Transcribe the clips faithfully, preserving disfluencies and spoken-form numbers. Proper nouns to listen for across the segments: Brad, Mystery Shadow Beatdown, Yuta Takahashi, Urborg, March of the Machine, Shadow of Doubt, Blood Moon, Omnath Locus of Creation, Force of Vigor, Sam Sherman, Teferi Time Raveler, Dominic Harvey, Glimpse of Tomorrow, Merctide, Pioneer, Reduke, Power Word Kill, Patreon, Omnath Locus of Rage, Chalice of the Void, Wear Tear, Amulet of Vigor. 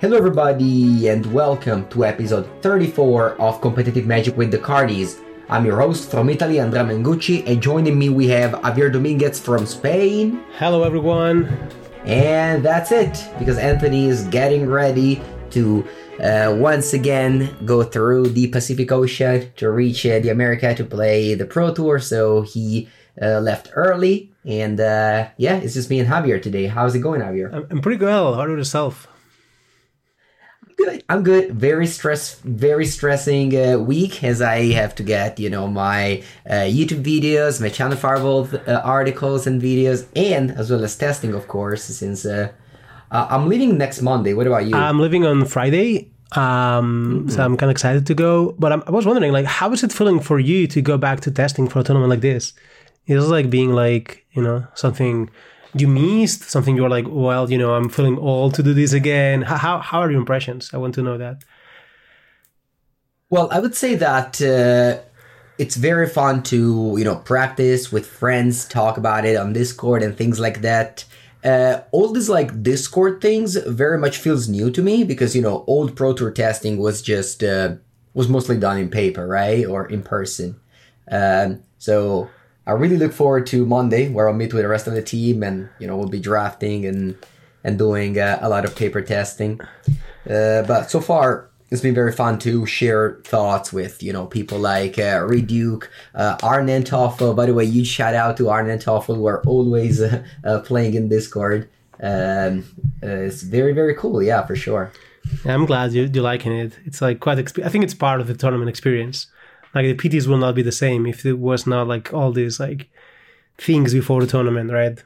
Hello everybody and welcome to episode thirty-four of Competitive Magic with the Cardies. I'm your host from Italy, Andrea Mengucci, and joining me we have Javier Dominguez from Spain. Hello everyone. And that's it, because Anthony is getting ready to uh, once again go through the Pacific Ocean to reach uh, the America to play the Pro Tour, so he uh, left early. And uh, yeah, it's just me and Javier today. How's it going, Javier? I'm pretty well. How about yourself? Good. I'm good. Very stress, very stressing uh, week, as I have to get, you know, my uh, YouTube videos, my channel firewall uh, articles and videos, and as well as testing, of course, since uh, uh, I'm leaving next Monday. What about you? I'm leaving on Friday, um, mm-hmm. so I'm kind of excited to go. But I'm, I was wondering, like, how is it feeling for you to go back to testing for a tournament like this? It was like being like, you know, something you missed, something you were like, well, you know, I'm feeling old to do this again. How how are your impressions? I want to know that. Well, I would say that uh, it's very fun to, you know, practice with friends, talk about it on Discord and things like that. Uh, all these like Discord things very much feels new to me because, you know, old Pro Tour testing was just, uh, was mostly done in paper, right? Or in person. Um, so... I really look forward to Monday, where I'll meet with the rest of the team, and you know we'll be drafting and and doing uh, a lot of paper testing. Uh, but so far, it's been very fun to share thoughts with you know people like uh, Reduke, uh, Arnentoffel. By the way, huge shout out to Arnentoffel, who are always uh, uh, playing in Discord. Um, uh, it's very very cool, yeah, for sure. Yeah, I'm glad you you're liking it. It's like quite. Exp- I think it's part of the tournament experience. Like the P Ts will not be the same if it was not like all these like things before the tournament, right?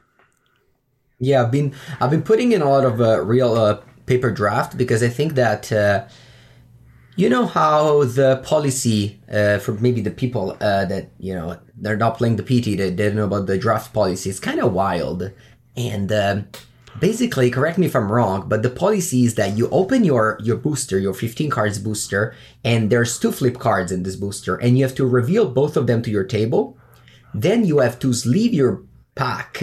Yeah, I've been I've been putting in a lot of uh, real uh, paper draft because I think that uh, you know how the policy uh, for maybe the people uh, that you know they're not playing the P T, they, they don't know about the draft policy. It's kind of wild, and um, basically, correct me if I'm wrong, but the policy is that you open your, your booster, your fifteen cards booster, and there's two flip cards in this booster, and you have to reveal both of them to your table. Then you have to sleeve your pack,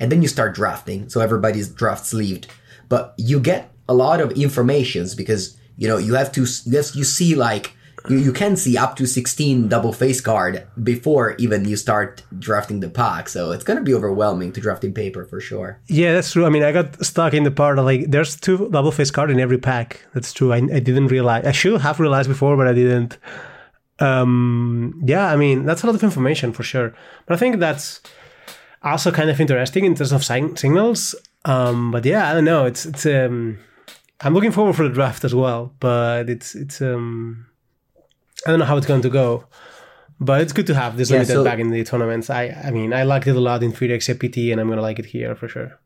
and then you start drafting. So everybody's draft sleeved, but you get a lot of informations because you know you have to you, have, you see like you, you can see up to sixteen double face card before even you start drafting the pack. So it's going to be overwhelming to draft in paper for sure. Yeah, that's true. I mean, I got stuck in the part of like, there's two double face card in every pack. That's true. I, I didn't realize. I should have realized before, but I didn't. Um, yeah, I mean, that's a lot of information for sure. But I think that's also kind of interesting in terms of sign- signals. Um, but yeah, I don't know. It's, it's, um, I'm looking forward for the draft as well, but it's, it's, um, I don't know how it's going to go, but it's good to have this yeah, limited so, back in the tournaments. I I mean, I liked it a lot in Fury X P T, and I'm going to like it here for sure.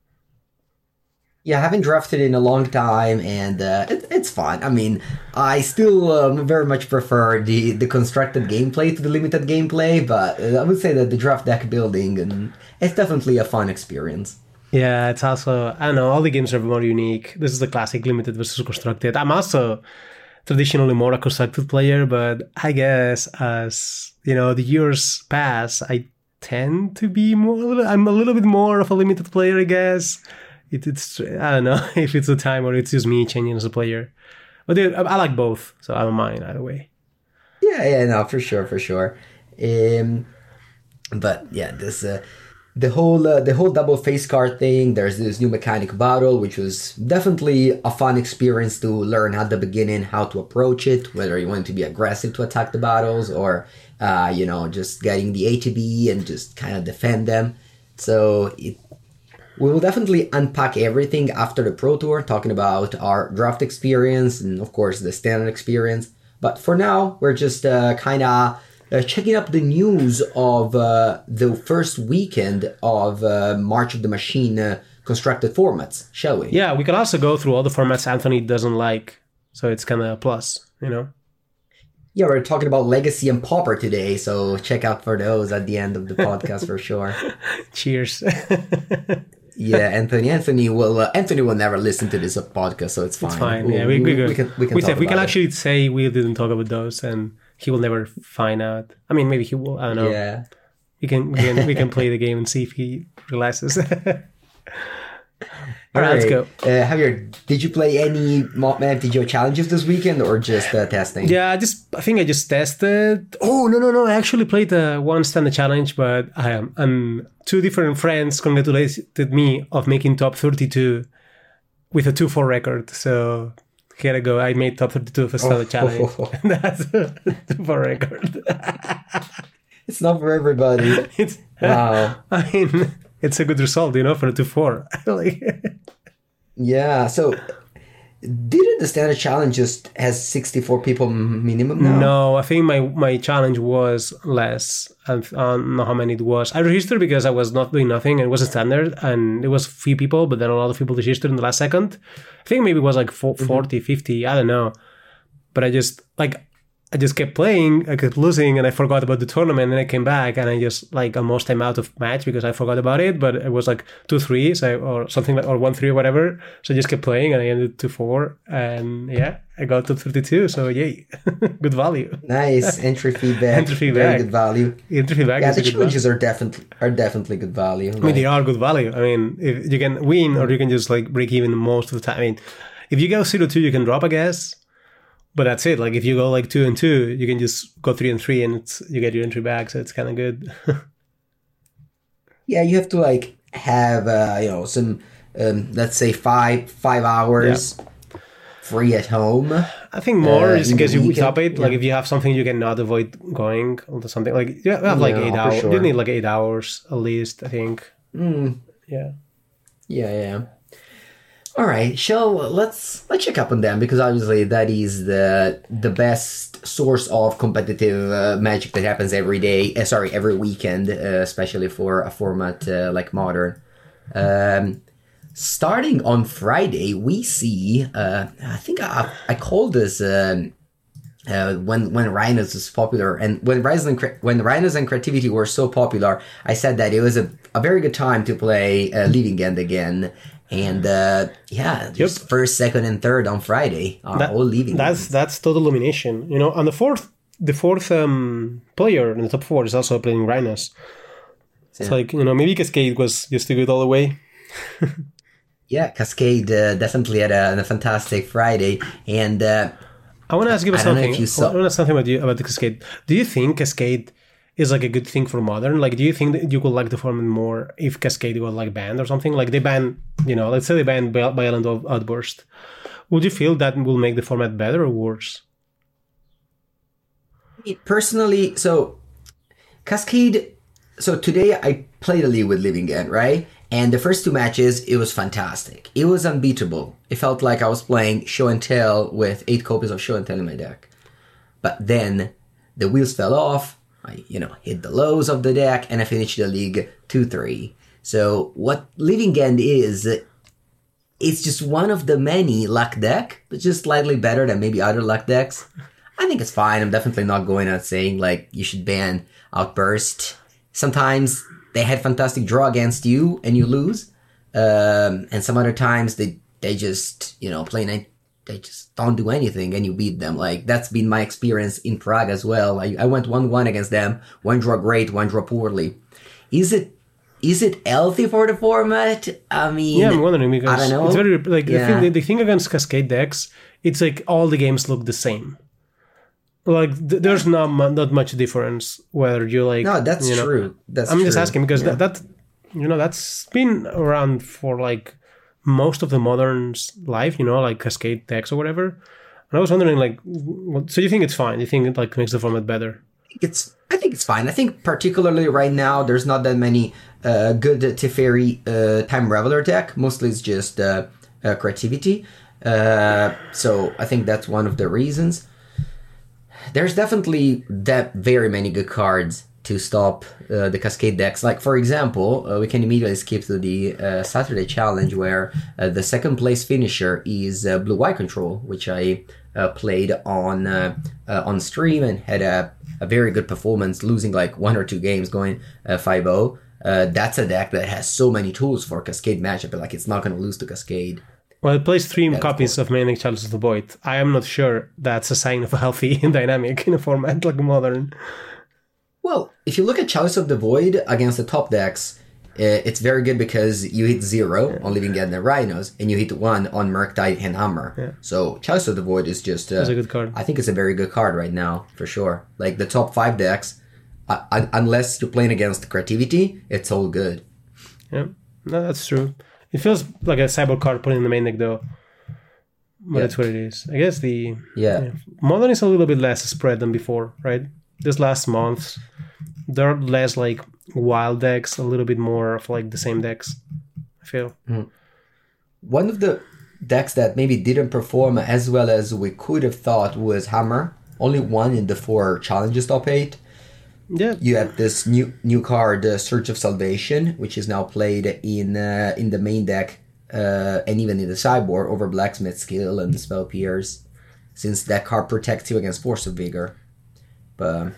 Yeah, I haven't drafted in a long time, and uh, it, it's fun. I mean, I still um, very much prefer the, the constructed gameplay to the limited gameplay, but I would say that the draft deck building, and it's definitely a fun experience. Yeah, it's also, I don't know, all the games are more unique. This is the classic limited versus constructed. I'm also traditionally more a constructed player, but I guess as you know the years pass, I tend to be more. I'm a little bit more of a limited player, I guess. It, it's I don't know if it's the time or it's just me changing as a player, but dude, I, I like both, so I don't mind either way. Yeah, yeah, no, for sure, for sure. Um, but yeah, this uh, the whole uh, the whole double face card thing. There's this new mechanic battle, which was definitely a fun experience to learn at the beginning how to approach it, whether you want to be aggressive to attack the battles or uh, you know just getting the A T B and just kind of defend them. So it, we will definitely unpack everything after the Pro Tour, talking about our draft experience and of course the standard experience. But for now, we're just uh, kind of Uh, checking up the news of uh, the first weekend of uh, March of the Machine uh, constructed formats, shall we? Yeah, we can also go through all the formats Anthony doesn't like, so it's kind of a plus, you know? Yeah, we're talking about Legacy and Pauper today, so check out for those at the end of the podcast for sure. Cheers. Yeah, Anthony. Anthony will. Uh, Anthony will never listen to this podcast, so it's fine. It's fine. We'll, yeah, we, we, we, we can. We can, we said, we can actually say we didn't talk about those, and he will never find out. I mean, maybe he will. I don't know. Yeah. We can. We can, we can play the game and see if he realizes. All right, let's go. Uh, Javier, did you play any Mod Map D G O challenges this weekend or just uh, testing? Yeah, I just I think I just tested. Oh no no no! I actually played the one standard challenge, but I am um, two different friends congratulated me of making top thirty-two with a two four record. So here I go. I made top thirty-two for standard oh, challenge. Oh, oh, oh. That's a two four record. It's not for everybody. It's, wow. I mean, it's a good result, you know, for a two four. Like, yeah, so didn't the standard challenge just has sixty-four people minimum now? No, I think my, my challenge was less. I don't know how many it was. I registered because I was not doing nothing. It was a standard, and it was few people, but then a lot of people registered in the last second. I think maybe it was like forty, mm-hmm. fifty, I don't know. But I just, like... I just kept playing, I kept losing, and I forgot about the tournament, and I came back, and I just, like, almost time out of match because I forgot about it, but it was, like, two three, so, or something, like, or one three, or whatever, so I just kept playing, and I ended two four, and, yeah, I got to thirty-two, so, yay, good value. Nice, entry feedback, entry feedback. Very good value. Entry feedback yeah, the challenges value. are definitely are definitely good value. Right? I mean, they are good value. I mean, if you can win, or you can just, like, break even most of the time. I mean, if you go zero two, you can drop, I guess. But that's it. Like, if you go like two and two, you can just go three and three, and it's, you get your entry back. So it's kind of good. Yeah, you have to like have uh, you know some um, let's say five five hours yeah. free at home. I think more uh, just because you weekend, top it. Yeah. Like if you have something you cannot avoid going or something. Like you have like no, eight hours. Sure. You need like eight hours at least. I think. Mm. Yeah. Yeah. Yeah. All right, so let's let's check up on them because obviously that is the the best source of competitive uh, magic that happens every day. Uh, sorry, every weekend, uh, especially for a format uh, like Modern. Um, starting on Friday, we see. Uh, I think I, I called this um, uh, when when Rhinos was popular and when Rhinos and Cre- when Rhinos and Creativity were so popular. I said that it was a, a very good time to play uh, Living End again. And uh, yeah, just yep. first, second, and third on Friday are that, all leaving. That's games. That's total domination, you know. And the fourth, the fourth um, player in the top four is also playing Rhinos. So, it's like, you know, maybe Cascade was just too good all the way. Yeah, Cascade uh, definitely had a, a fantastic Friday. And uh, I want to ask you about I something. You saw- I want to ask something about you about the Cascade. Do you think Cascade is like a good thing for Modern? Like, do you think that you could like the format more if Cascade was like banned or something? Like they ban, you know, let's say they ban Violent Outburst. Would you feel that will make the format better or worse? It personally, so Cascade, so today I played a league with Living End, right? And the first two matches, it was fantastic. It was unbeatable. It felt like I was playing Show and Tell with eight copies of Show and Tell in my deck. But then the wheels fell off. I, you know, hit the lows of the deck, and I finished the league two three. So what Living End is, it's just one of the many luck deck, but just slightly better than maybe other luck decks. I think it's fine. I'm definitely not going out saying, like, you should ban Outburst. Sometimes they had fantastic draw against you, and you lose. Um, and some other times they, they just, you know, play nine. They just don't do anything and you beat them. Like, that's been my experience in Prague as well. I, I went one one against them. One draw great, one draw poorly. Is it is it healthy for the format? I mean, yeah, I'm wondering because I don't know. It's very, like, yeah. the, thing, the thing against Cascade decks, it's like all the games look the same. Like, th- there's not mu- not much difference whether you like... No, that's you know, true. That's I'm true. just asking because yeah. that, that, you know, that's been around for like... most of the Modern's life, you know, like Cascade decks or whatever. And I was wondering, like, what, so you think it's fine? You think it like makes the format better? It's, I think it's fine. I think particularly right now, there's not that many uh, good Teferi uh, Time Raveler deck. Mostly it's just uh, uh, creativity. Uh, so I think that's one of the reasons. There's definitely that very many good cards to stop uh, the Cascade decks. Like, for example, uh, we can immediately skip to the uh, Saturday challenge where uh, the second place finisher is uh, Blue White Control, which I uh, played on uh, uh, on stream and had a, a very good performance, losing like one or two games going uh, five oh. Uh, that's a deck that has so many tools for Cascade matchup, but like it's not going to lose to Cascade. Well, it plays three that's copies cool. of Manic Chalice of the Void. I am not sure that's a sign of a healthy dynamic in a format like Modern. Well, if you look at Chalice of the Void against the top decks, It's very good because you hit zero yeah. on Living End and Rhinos, and you hit one on Merctide and Hummer. Yeah. So Chalice of the Void is just... Uh, it's a good card. I think it's a very good card right now, for sure. Like, the top five decks, uh, uh, unless you're playing against creativity, it's all good. Yeah, no, that's true. It feels like a cyber card put in the main deck, though. But yeah. that's what it is. I guess the... Yeah. yeah. Modern is a little bit less spread than before, right? This last month, there are less, like... wild decks, a little bit more of like the same decks, I feel. Mm. One of the decks that maybe didn't perform as well as we could have thought was Hammer. Only one in the four challenges top eight. Yeah. You have this new new card, uh, Search of Salvation, which is now played in uh, in the main deck uh, and even in the sideboard over Blacksmith Skill and Spell Pierce, since that card protects you against Force of Vigor. But...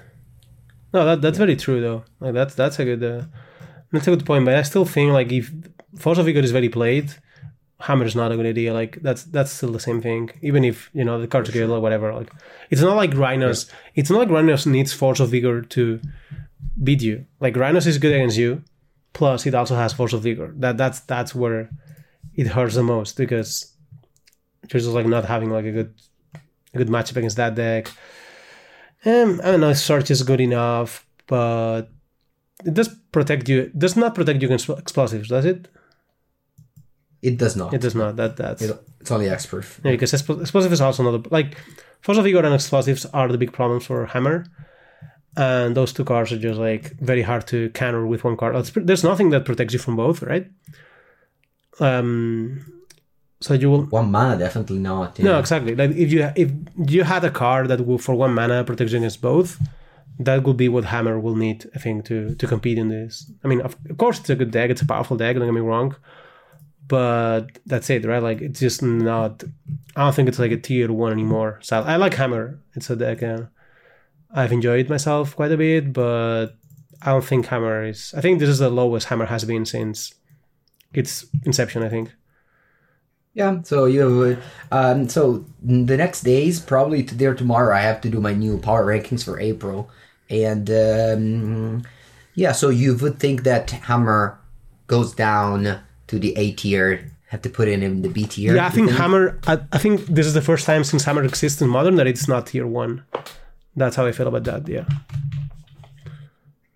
No, that that's yeah. very true though. Like that's that's a good uh, that's a good point. But I still think like if Force of Vigor is very played, Hammer is not a good idea. Like that's that's still the same thing. Even if you know the cards kill or whatever. Like it's not like Rhinos. Yeah. It's not like Rhinos needs Force of Vigor to beat you. Like Rhinos is good against you. Plus it also has Force of Vigor. That that's that's where it hurts the most because you're just like not having like a good a good matchup against that deck. Um, I don't know if Search is good enough, but it does protect you. It does not protect you against explosives, does it? It does not. It does not. That that's it, it's only X-proof. Yeah, because explosives is also another... Like, Force of Vigor and explosives are the big problems for Hammer. And those two cards are just, like, very hard to counter with one card. There's nothing that protects you from both, right? Um... So you will one mana definitely not. Yeah. No, exactly. Like if you if you had a card that will for one mana protects against both, that would be what Hammer will need, I think, to to compete in this. I mean, of course, it's a good deck. It's a powerful deck. Don't get me wrong, but that's it, right? Like it's just not. I don't think it's like a tier one anymore. So I like Hammer. It's a deck uh, I've enjoyed myself quite a bit, but I don't think Hammer is. I think this is the lowest Hammer has been since its inception, I think. Yeah, so you um so the next days, probably today or tomorrow, I have to do my new power rankings for April. And um, yeah, so you would think that Hammer goes down to the A tier, have to put it in the B tier. Yeah, I think Hammer, I, I think this is the first time since Hammer exists in Modern that it's not tier one. That's how I feel about that, yeah.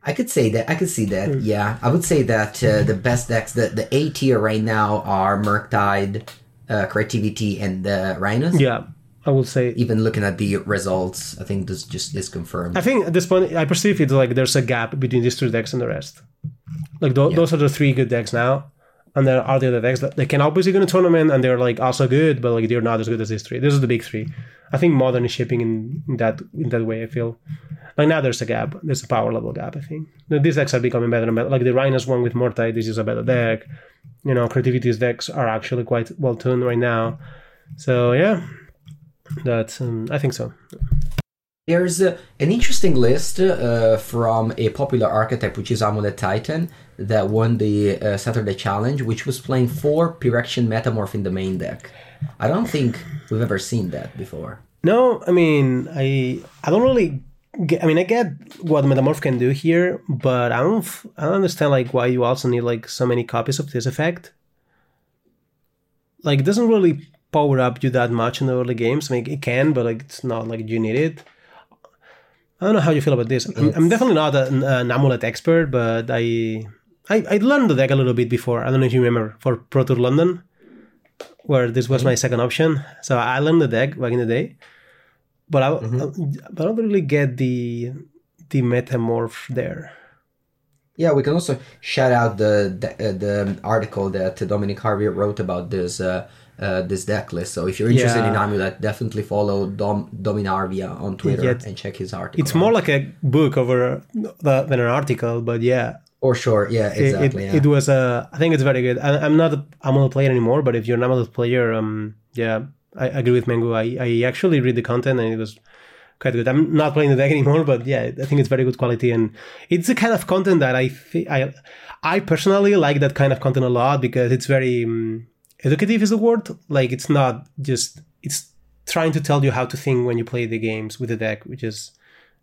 I could say that. I could see that, mm. yeah. I would say that uh, the best decks, the, the A tier right now are Merctide, Uh, creativity and uh, Rhinos. Yeah, I will say. Even looking at the results, I think this just is confirmed. I think at this point, I perceive it like there's a gap between these two decks and the rest. Like th- yeah. those are the three good decks now, and there are the other decks that they can obviously go to tournament and they're like also good, but like they're not as good as these three. These are the big three. I think Modern is shaping in, in that in that way. I feel like now there's a gap. There's a power level gap. I think these decks are becoming better and better. Like the Rhinos one with Mortai, this is a better deck. You know, Creativity's decks are actually quite well tuned right now. So, yeah, that's, um, I think so. There's uh, an interesting list uh, from a popular archetype, which is Amulet Titan, that won the uh, Saturday Challenge, which was playing four Pyrection Metamorph in the main deck. I don't think we've ever seen that before. No, I mean, I I don't really... I mean, I get what Metamorph can do here, but I don't, f- I don't understand like why you also need like so many copies of this effect. Like, it doesn't really power up you that much in the early games. I mean, it can, but like it's not like you need it. I don't know how you feel about this. I'm, I'm definitely not an, an Amulet expert, but I, I I learned the deck a little bit before. I don't know if you remember for Pro Tour London, where this was my second option. So I learned the deck back in the day. But I, mm-hmm. I, I don't really get the the metamorph there. Yeah, we can also shout out the the, uh, the article that Dominic Harvey wrote about this uh, uh, this deck list. So if you're interested yeah. in Amulet, definitely follow Dom Dominic Harvey on Twitter yeah, and check his article. It's more like a book over the, than an article, but yeah. Or sure, yeah, exactly. It, it, yeah. it was a. I think it's very good. I, I'm not an Amulet player anymore, but if you're an Amulet player, um, yeah. I agree with Mengu. I, I actually read the content and it was quite good. I'm not playing the deck anymore, but yeah, I think it's very good quality. And it's the kind of content that I th- I I personally like that kind of content a lot because it's very um, educative is the word. Like it's not just, it's trying to tell you how to think when you play the games with the deck, which is,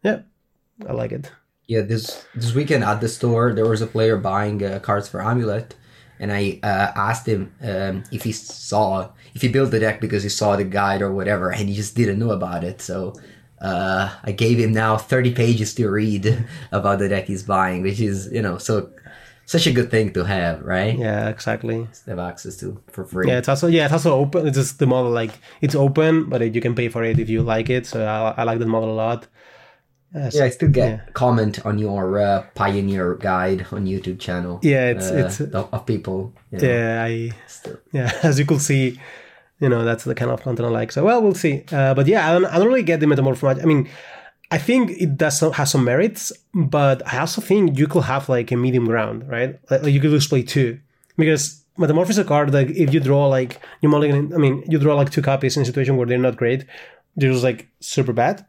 yeah, I like it. yeah, this this weekend at the store, there was a player buying uh, cards for Amulet, and I uh, asked him um, if he saw, if he built the deck because he saw the guide or whatever, and he just didn't know about it. So uh, I gave him now thirty pages to read about the deck he's buying, which is, you know, so... such a good thing to have, right? Yeah, exactly. Have access to for free. Yeah, it's also yeah, it's also open. It's just the model, like it's open, but you can pay for it if you like it. So I, I like that model a lot. Yeah, so, yeah I still get yeah. comment on your uh, Pioneer guide on YouTube channel. Yeah, it's uh, it's of people. You know, yeah, I still. yeah. As you could see, you know, that's the kind of content I like. So well, we'll see. Uh, but yeah, I don't I don't really get the metamorph much. I mean. I think it does some, has some merits, but I also think you could have like a medium ground, right? Like, like you could just play two, because Metamorph is a card that if you draw like you mulligan, I mean, you draw like two copies in a situation where they're not great, they're just like super bad.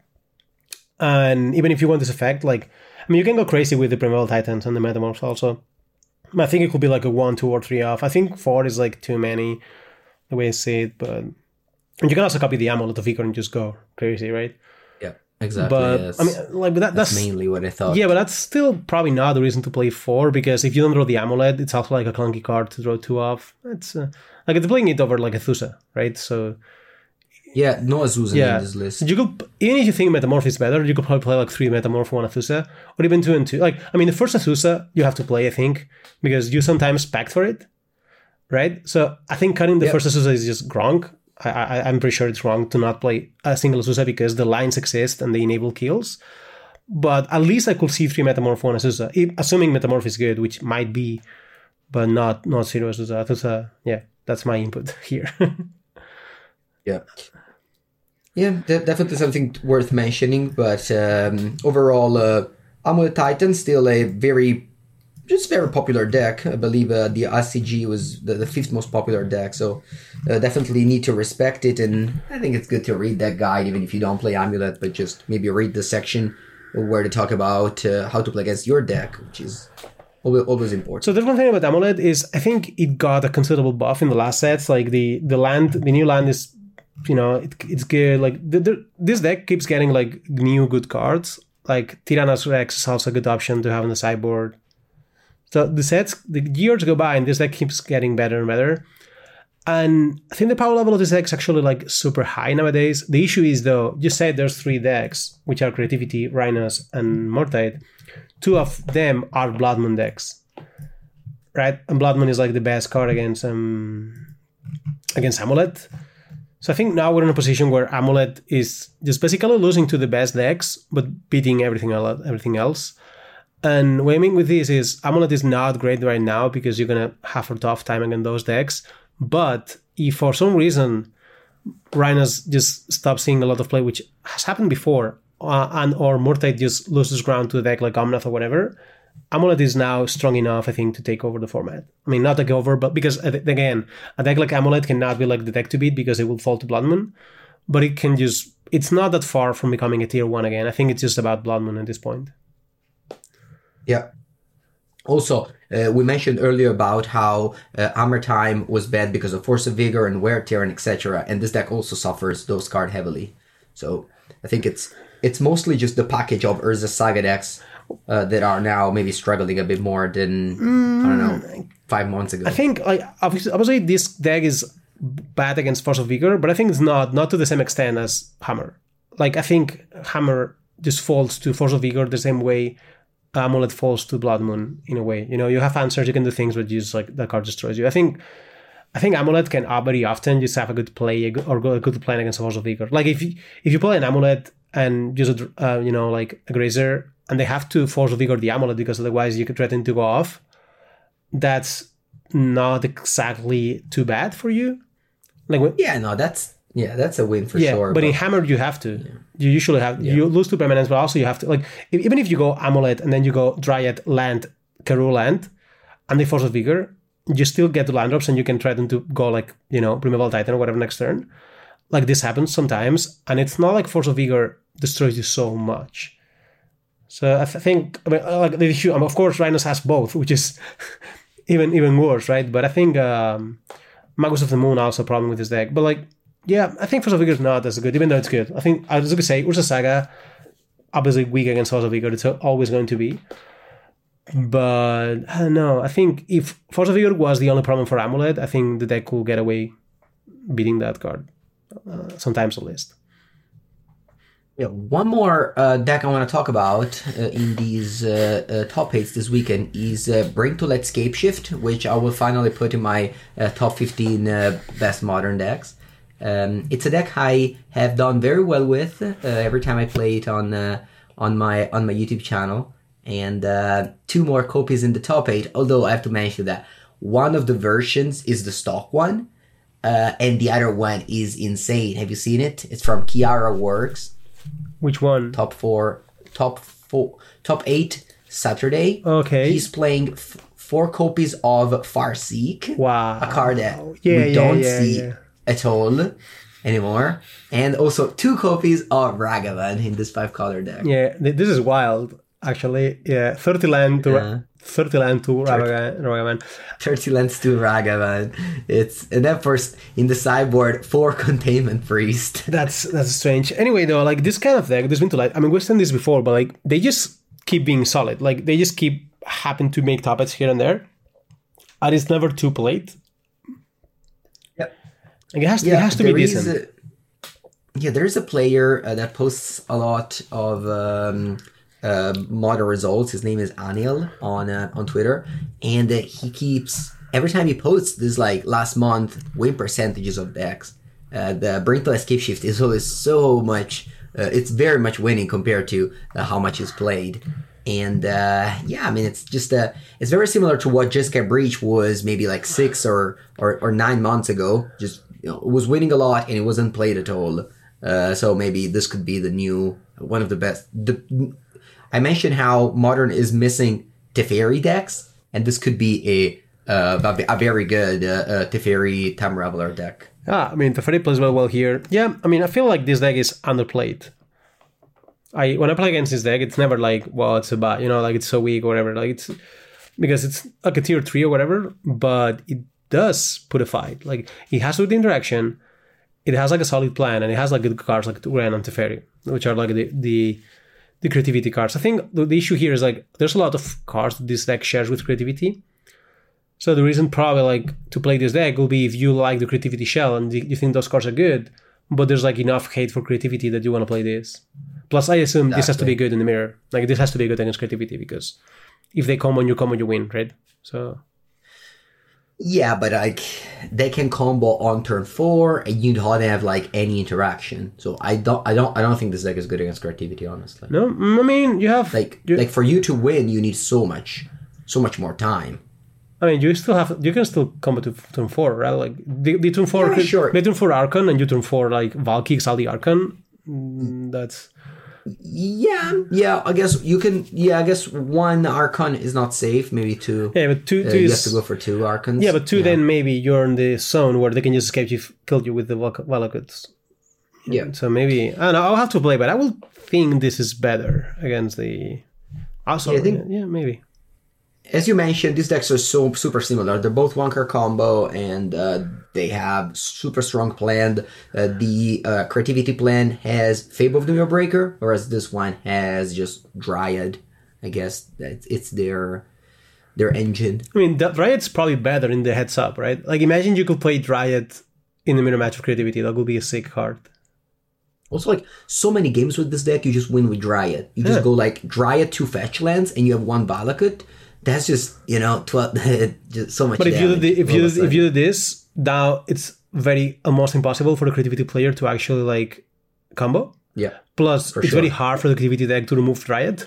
And even if you want this effect, like I mean, you can go crazy with the Primeval Titans and the Metamorphs also. I think it could be like a one, two, or three off. I think four is like too many, the way I see it. But and you can also copy the Amulet of Vigor and just go crazy, right? Exactly. But yes. I mean, like, but that, that's, that's mainly what I thought. Yeah, but that's still probably not the reason to play four, because if you don't draw the Amulet, it's also like a clunky card to draw two off. It's uh, like it's playing it over like Azusa, right? So yeah, no Azusa yeah. in this list. You could, even if you think Metamorph is better, you could probably play like three Metamorph, one Azusa, or even two and two. Like I mean, the first Azusa you have to play, I think, because you sometimes pact for it, right? So I think cutting the yep. first Azusa is just gronk. I, I, I'm pretty sure it's wrong to not play a single Azusa because the lines exist and they enable kills. But at least I could see three Metamorph, one Azusa, if, assuming Metamorph is good, which might be, but not not zero Azusa. Azusa, yeah, that's my input here. yeah. Yeah, definitely something worth mentioning. But um, overall, uh, Amulet Titan, still a very, just very popular deck. I believe uh, the R C G was the, the fifth most popular deck, so uh, definitely need to respect it, and I think it's good to read that guide even if you don't play Amulet, but just maybe read the section where they talk about uh, how to play against your deck, which is always, always important. So the one thing about Amulet is I think it got a considerable buff in the last sets, like the, the land, the new land is, you know, it, it's good, like the, the, this deck keeps getting like new good cards, like Tyrannos Rex is also a good option to have on the sideboard. So the sets, the years go by, and this deck keeps getting better and better. And I think the power level of this deck is actually like super high nowadays. The issue is though, you said there's three decks, which are Creativity, Rhinos, and Merctide. Two of them are Blood Moon decks, right? And Blood Moon is like the best card against um, against Amulet. So I think now we're in a position where Amulet is just basically losing to the best decks, but beating everything else. Everything else. And what I mean with this is Amulet is not great right now because you're going to have a tough time against those decks. But if for some reason Rhinos just stops seeing a lot of play, which has happened before, uh, and or Murtide just loses ground to a deck like Omnath or whatever, Amulet is now strong enough, I think, to take over the format. I mean, not take over, but because, again, a deck like Amulet cannot be like the deck to beat because it will fall to Blood Moon. But it can just... it's not that far from becoming a tier one again. I think it's just about Blood Moon at this point. Yeah. Also, uh, we mentioned earlier about how uh, Armor Time was bad because of Force of Vigor and Wear Tear and et cetera. And this deck also suffers those cards heavily. So I think it's it's mostly just the package of Urza Saga decks uh, that are now maybe struggling a bit more than, mm, I don't know, five months ago. I think, like, obviously this deck is bad against Force of Vigor, but I think it's not, not to the same extent as Hammer. Like, I think Hammer just falls to Force of Vigor the same way Amulet falls to Blood Moon in a way. You know, you have answers, you can do things, but you just like that card destroys you. I think, I think Amulet can very often just have a good play a good, or a good plan against Force of Vigor. Like if you, if you play an Amulet and use a uh, you know like a Grazer and they have to Force of Vigor the Amulet because otherwise you could threaten to go off. That's not exactly too bad for you. Like when, yeah, no, that's yeah, that's a win for yeah, sure. But, but in Hammer you have to. Yeah. You usually have, yeah. you lose two permanents, but also you have to, like, if, even if you go Amulet and then you go Dryad, land, Karoo, land, and they Force of Vigor, you still get the land drops and you can threaten to go, like, you know, Primeval Titan or whatever next turn. Like, this happens sometimes, and it's not like Force of Vigor destroys you so much. So I th- think, I mean, like, the issue, of course, Rhinos has both, which is even even worse, right? But I think um, Magus of the Moon also a problem with this deck, but, like, yeah, I think Force of Vigor is not as good, even though it's good. I think, as I was going to say, Urza Saga obviously weak against Force of Vigor. It's always going to be. But I don't know. I think if Force of Vigor was the only problem for Amulet, I think the deck could get away beating that card. Uh, sometimes at least. Yeah, one more uh, deck I want to talk about uh, in these uh, uh, top eights this weekend is uh, Bring to Light Scapeshift, which I will finally put in my uh, top fifteen uh, best modern decks. Um, it's a deck I have done very well with uh, every time I play it on uh, on my on my YouTube channel. And uh, two more copies in the top eight, although I have to mention that one of the versions is the stock one, uh, and the other one is insane. Have you seen it? It's from Kiara Works. Which one? Top four, top four, top eight Saturday. Okay. He's playing f- four copies of Farseek. Wow. A card that yeah, we yeah, don't yeah, see yeah. at all anymore. And also two copies of Ragavan in this five-color deck. Yeah, this is wild. Actually, yeah, thirty land to yeah. thirty land to Ragavan. Thirty lands to Ragavan. It's and then first in the sideboard for Containment Priest. That's that's strange. Anyway, though, like this kind of deck, there's been to light. I mean, we've seen this before, but like they just keep being solid. Like they just keep happen to make top eights here and there, and it's never too late. Yep. Like, it has to, yeah, it has to be decent. A, yeah, there is a player uh, that posts a lot of. Um, Uh, modern results. His name is Anil on uh, on Twitter, and uh, he keeps every time he posts this like last month win percentages of decks. Uh, the Bring to Light Scapeshift is always so much. Uh, it's very much winning compared to uh, how much is played, and uh, yeah, I mean it's just uh, it's very similar to what Jessica Breach was maybe like six or or, or nine months ago. Just you know, it was winning a lot and it wasn't played at all. Uh, so maybe this could be the new one of the best. The, I mentioned how Modern is missing Teferi decks, and this could be a uh, a very good uh, uh, Teferi Time Raveler deck. Ah, I mean, Teferi plays well well here. Yeah, I mean, I feel like this deck is underplayed. I When I play against this deck, it's never like, well, it's a bad, you know, like it's so weak or whatever. Like it's because it's like a tier three or whatever, but it does put a fight. Like, it has with the interaction, it has like a solid plan, and it has like good cards like Ren and Teferi, which are like the... the The creativity cards. I think the, the issue here is like there's a lot of cards that this deck shares with creativity. So the reason probably like to play this deck will be if you like the creativity shell and you think those cards are good, but there's like enough hate for creativity that you want to play this. Plus, I assume exactly. This has to be good in the mirror. Like this has to be good against creativity because if they combo, you combo, you win, right? So. Yeah, but like they can combo on turn four, and you don't have like any interaction. So I don't, I don't, I don't think this deck is good against creativity, honestly. No, I mean you have like you, like for you to win, you need so much, so much more time. I mean, you still have, you can still combo to turn four, right? Like the, the turn four, yeah, sure. They turn four Archon, and you turn four like Valky, Exile the Archon. That's. Yeah, yeah. I guess you can. Yeah, I guess one Archon is not safe. Maybe two. Yeah, but two. two uh, you is, have to go for two Archons. Yeah, but two. Yeah. Then maybe you're in the zone where they can just escape you, kill you with the Valakuts. Yeah. So maybe I don't know. I'll have to play, but I will think this is better against the. Also, yeah, I think, yeah, maybe. As you mentioned, these decks are so super similar. They're both one card combo, and uh, they have super strong plan. Uh, the uh, creativity plan has Fable of the Mirror, whereas this one has just Dryad. I guess that it's their their engine. I mean, Dryad's probably better in the heads up, right? Like, imagine you could play Dryad in the mirror match of creativity. That would be a sick card. Also, like, so many games with this deck, you just win with Dryad. You yeah. just go like Dryad two fetch lands, and you have one Valakut. That's just, you know, twelve, just so much. But if you do the, if you if you do this, now it's very almost impossible for the creativity player to actually like combo. Yeah. Plus, it's sure. very hard for the creativity deck to remove Dryad.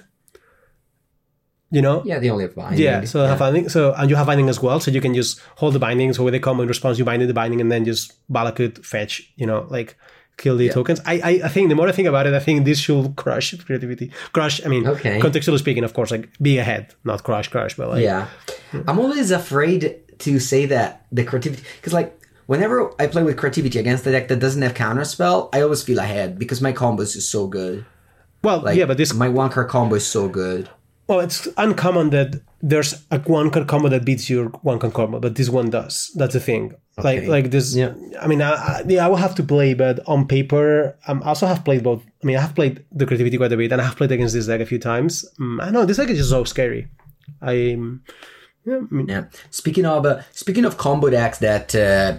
You know. Yeah, they only have binding. Yeah, so yeah. have binding. So and you have binding as well, so you can just hold the binding. So when they combo in response, you bind in the binding, and then just Valakut fetch. You know, like. Kill the yeah. tokens. I, I I think the more I think about it, I think this should crush creativity. Crush, I mean, okay. Contextually speaking, of course, like be ahead, not crush, crush, but like. Yeah. yeah. I'm always afraid to say that the creativity, because like whenever I play with creativity against a deck that doesn't have counterspell, I always feel ahead because my combo is so good. Well, like, yeah, but this. My one card combo is so good. well, it's uncommon that there's a one-card combo that beats your one-card combo, but this one does. That's the thing. Okay. Like, like this. Yeah. I mean, I, I, yeah, I will have to play, but on paper, um, I also have played both. I mean, I have played the creativity quite a bit, and I have played against this deck a few times. Um, I know this deck is just so scary. I, um, yeah, I mean, yeah. Speaking of uh, speaking of combo decks that, uh,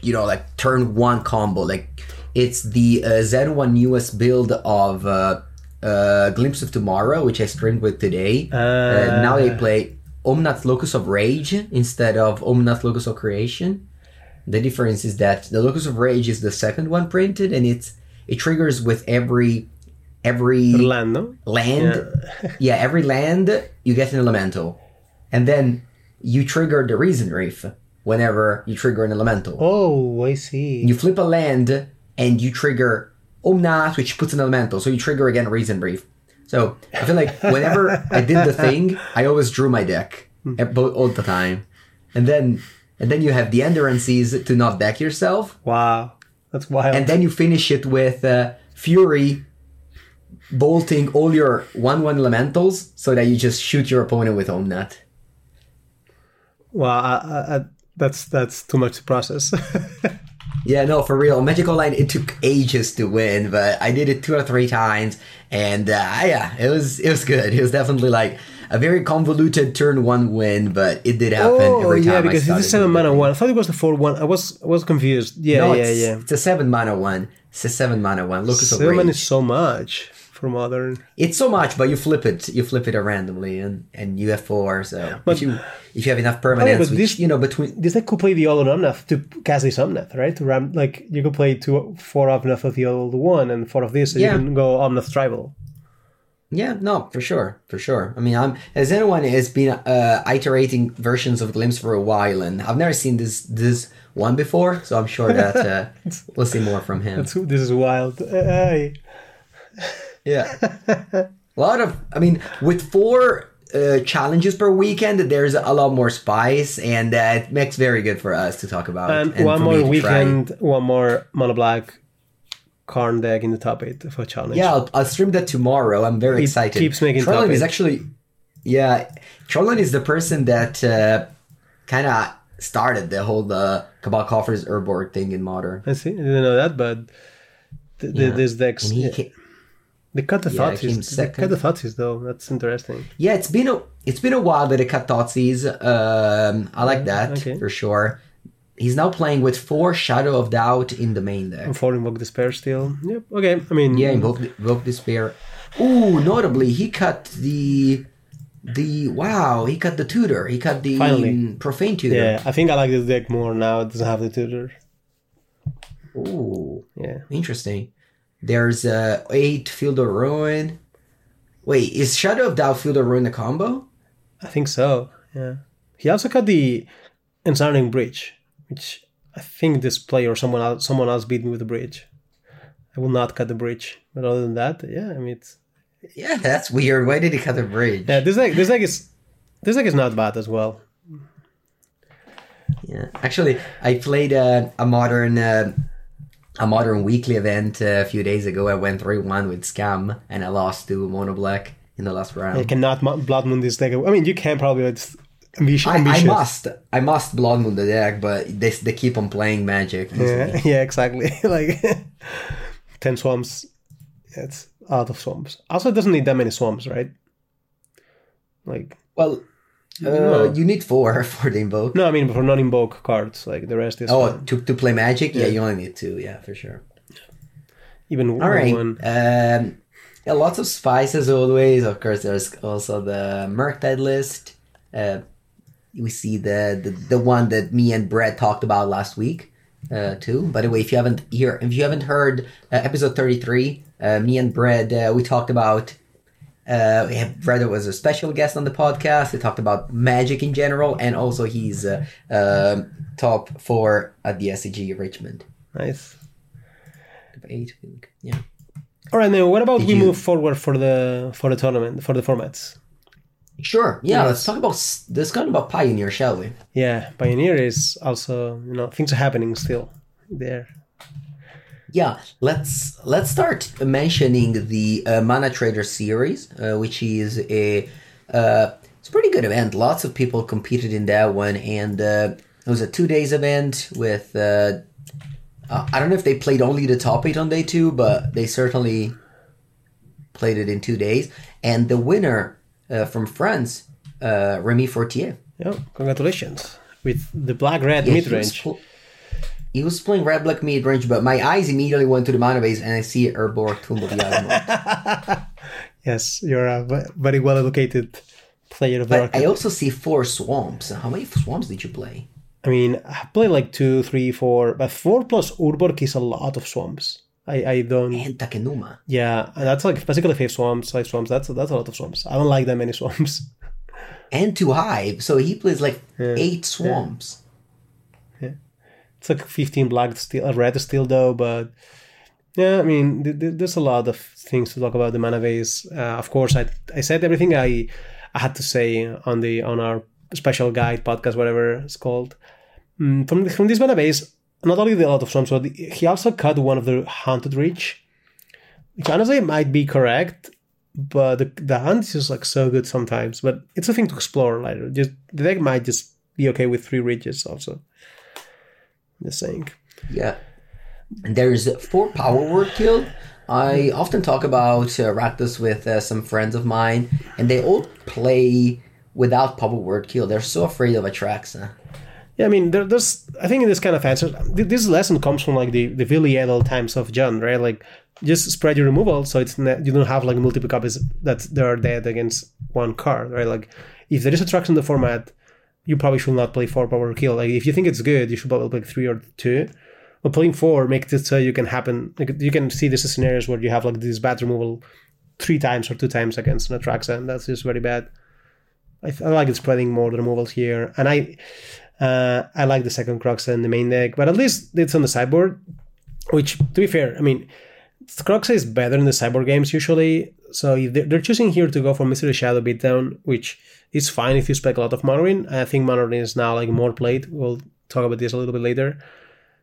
you know, like turn one combo, like it's the uh, Z one newest build of uh, uh, Glimpse of Tomorrow, which I streamed with today. Uh, uh, now they play Omnath Locus of Rage instead of Omnath Locus of Creation. The difference is that the Locus of Rage is the second one printed, and it's it triggers with every every land, no? land. Yeah. yeah, every land you get an elemental, and then you trigger the Reason Reef whenever you trigger an elemental. Oh, I see. You flip a land and you trigger Omnath, which puts an elemental, so you trigger again Reason Reef. So I feel like whenever I did the thing, I always drew my deck all the time, and then and then you have the endurances to not deck yourself. Wow, that's wild. And then you finish it with uh, Fury, bolting all your one-one elementals so that you just shoot your opponent with Omnath. Wow, I, I, I, that's that's too much to process. Yeah, no, for real. Magic Online, it took ages to win, but I did it two or three times, and uh, yeah, it was it was good. It was definitely like a very convoluted turn one win, but it did happen oh, every time. Oh yeah, because I it's a seven mana one. I thought it was the four one. I was I was confused. Yeah, no, yeah, it's, yeah. It's a seven mana one. It's a seven mana one. Look, it's seven is so much for modern. It's so much, but you flip it. You flip it randomly, and, and you have four. So but, if you if you have enough permanence, oh, yeah, which, this, you know, between this, I could play the old Omnath to cast this Omnath, right? To ram, like you could play two four Omnath of the old one and four of this, so yeah. You can go Omnath tribal. Yeah, no, for sure, for sure. I mean, I'm as anyone has been uh, iterating versions of Glimpse for a while, and I've never seen this this one before, so I'm sure that uh, we'll see more from him. That's, this is wild. Uh, yeah, a lot of. I mean, with four uh, challenges per weekend, there's a lot more spice, and uh, it makes very good for us to talk about. And, and one more weekend, try. one more Mono Black Karn deck in the top eight for challenge. Yeah, I'll, I'll stream that tomorrow. I'm very it excited. Keeps making Trollan top is eight. Actually, yeah, Trollan is the person that uh, kind of started the whole uh, Cabal Coffers Urborg thing in modern. I see. I didn't know that, but th- yeah. th- this deck's yeah. came, they cut the yeah, Thoughtseize. They cut the Thoughtseize though. That's interesting. Yeah, it's been a it's been a while that they cut Thoughtseize. Um, I like that okay. for sure. He's now playing with four Shadow of Doubt in the main deck. And four Invoke Despair still. Yep, okay, I mean... Yeah, Invoke, invoke Despair. Ooh, notably, he cut the... the Wow, he cut the Tutor. He cut the Finally. Profane Tutor. Yeah, I think I like this deck more now. It doesn't have the Tutor. Ooh, yeah, interesting. There's uh, eight Field of Ruin. Wait, is Shadow of Doubt Field of Ruin a combo? I think so, yeah. He also cut the Ensounding Breach, which I think this player or someone else, someone else beat me with the bridge. I will not cut the bridge. But other than that, yeah, I mean, it's... Yeah, that's weird. Why did he cut the bridge? Yeah, this deck, this deck is this deck is not bad as well. Yeah, actually, I played uh, a modern uh, a modern weekly event uh, a few days ago. I went three one with Scam, and I lost to Mono Black in the last round. I cannot Blood Moon this deck. I mean, you can probably... It's, Ambition, I, I must, I must Blood Moon the deck, but they they keep on playing Magic. Yeah, yeah, exactly. Like ten swamps, it's out of swamps. Also, it doesn't need that many swamps, right? Like, well, uh, no. you need four for the invoke. No, I mean for non-invoke cards, like the rest is. Oh, fun. to to play Magic, yeah, yeah, you only need two, yeah, for sure. Even one. All right. One. Um, yeah, lots of spice as always. Of course, there's also the Merctide list. Uh, We see the, the the one that me and Brad talked about last week, uh, too. By the way, if you haven't here, if you haven't heard uh, episode thirty-three, uh, me and Brad uh, we talked about. Uh, we have, Brad was a special guest on the podcast. We talked about Magic in general, and also he's uh, uh, top four at the S C G Richmond. Nice. Eight, I think. Yeah. All right, now what about Did we you... move forward for the for the tournament for the formats? Sure. Yeah, yes. let's talk about let's talk about Pioneer, shall we? Yeah, Pioneer is also, you know, things are happening still there. Yeah, let's let's start mentioning the uh, Mana Trader series, uh, which is a uh, it's a pretty good event. Lots of people competed in that one, and uh, it was a two days event with. Uh, uh, I don't know if they played only the top eight on day two, but they certainly played it in two days. And the winner uh, from France, uh, Remy Fortier. Yeah, congratulations with the black red yeah, mid range. He was playing red black mid range, but my eyes immediately went to the mana base and I see Herbor Tomb of the Alamut. Yes, you're a very well educated player of the archetype. I also see four swamps. How many swamps did you play? I mean, I played like two, three, four, but four plus Urborg is a lot of swamps. I, I don't. And Takenuma. Yeah, and that's like basically five swamps, five swamps. That's that's a lot of swamps. I don't like that many swamps. And two hive, so he plays like yeah. eight swamps. Yeah. It's like fifteen black still, red still though, but yeah, I mean, th- th- there's a lot of things to talk about the mana base. Uh, of course, I I said everything I I had to say on the on our special guide podcast, whatever it's called. Mm, from the, from this mana base, not only did a lot of swamps, but he also cut one of the Haunted Reach, which honestly might be correct, but the the hunt is just like so good sometimes. But it's a thing to explore later. Just the deck might just be okay with three reaches also. The saying. Yeah. And there's four Power Word Kill. I often talk about uh, Rakdos with uh, some friends of mine, and they all play without Power Word Kill. They're so afraid of Atraxa. Yeah, I mean, there, there's. I think in this kind of answer, this lesson comes from like the, the really adult times of John, right? Like, just spread your removal so it's ne- you don't have like multiple copies that they are dead against one card, right? Like, if there is Atraxa in the format, you probably should not play four Power Kill. Like, if you think it's good, you should probably play three or two. But playing four makes it so you can happen. Like, you can see this as scenarios where you have like this bad removal three times or two times against an Atraxa, and that's just very bad. I, I like it spreading more the removals here, and I uh, I like the second Croxa in the main deck, but at least it's on the sideboard. Which, to be fair, I mean, Croxa is better in the sideboard games usually. So if they're choosing here to go for Mystery Shadow Beatdown, which is fine if you spec a lot of Monogreen. I think Monogreen is now like more played. We'll talk about this a little bit later.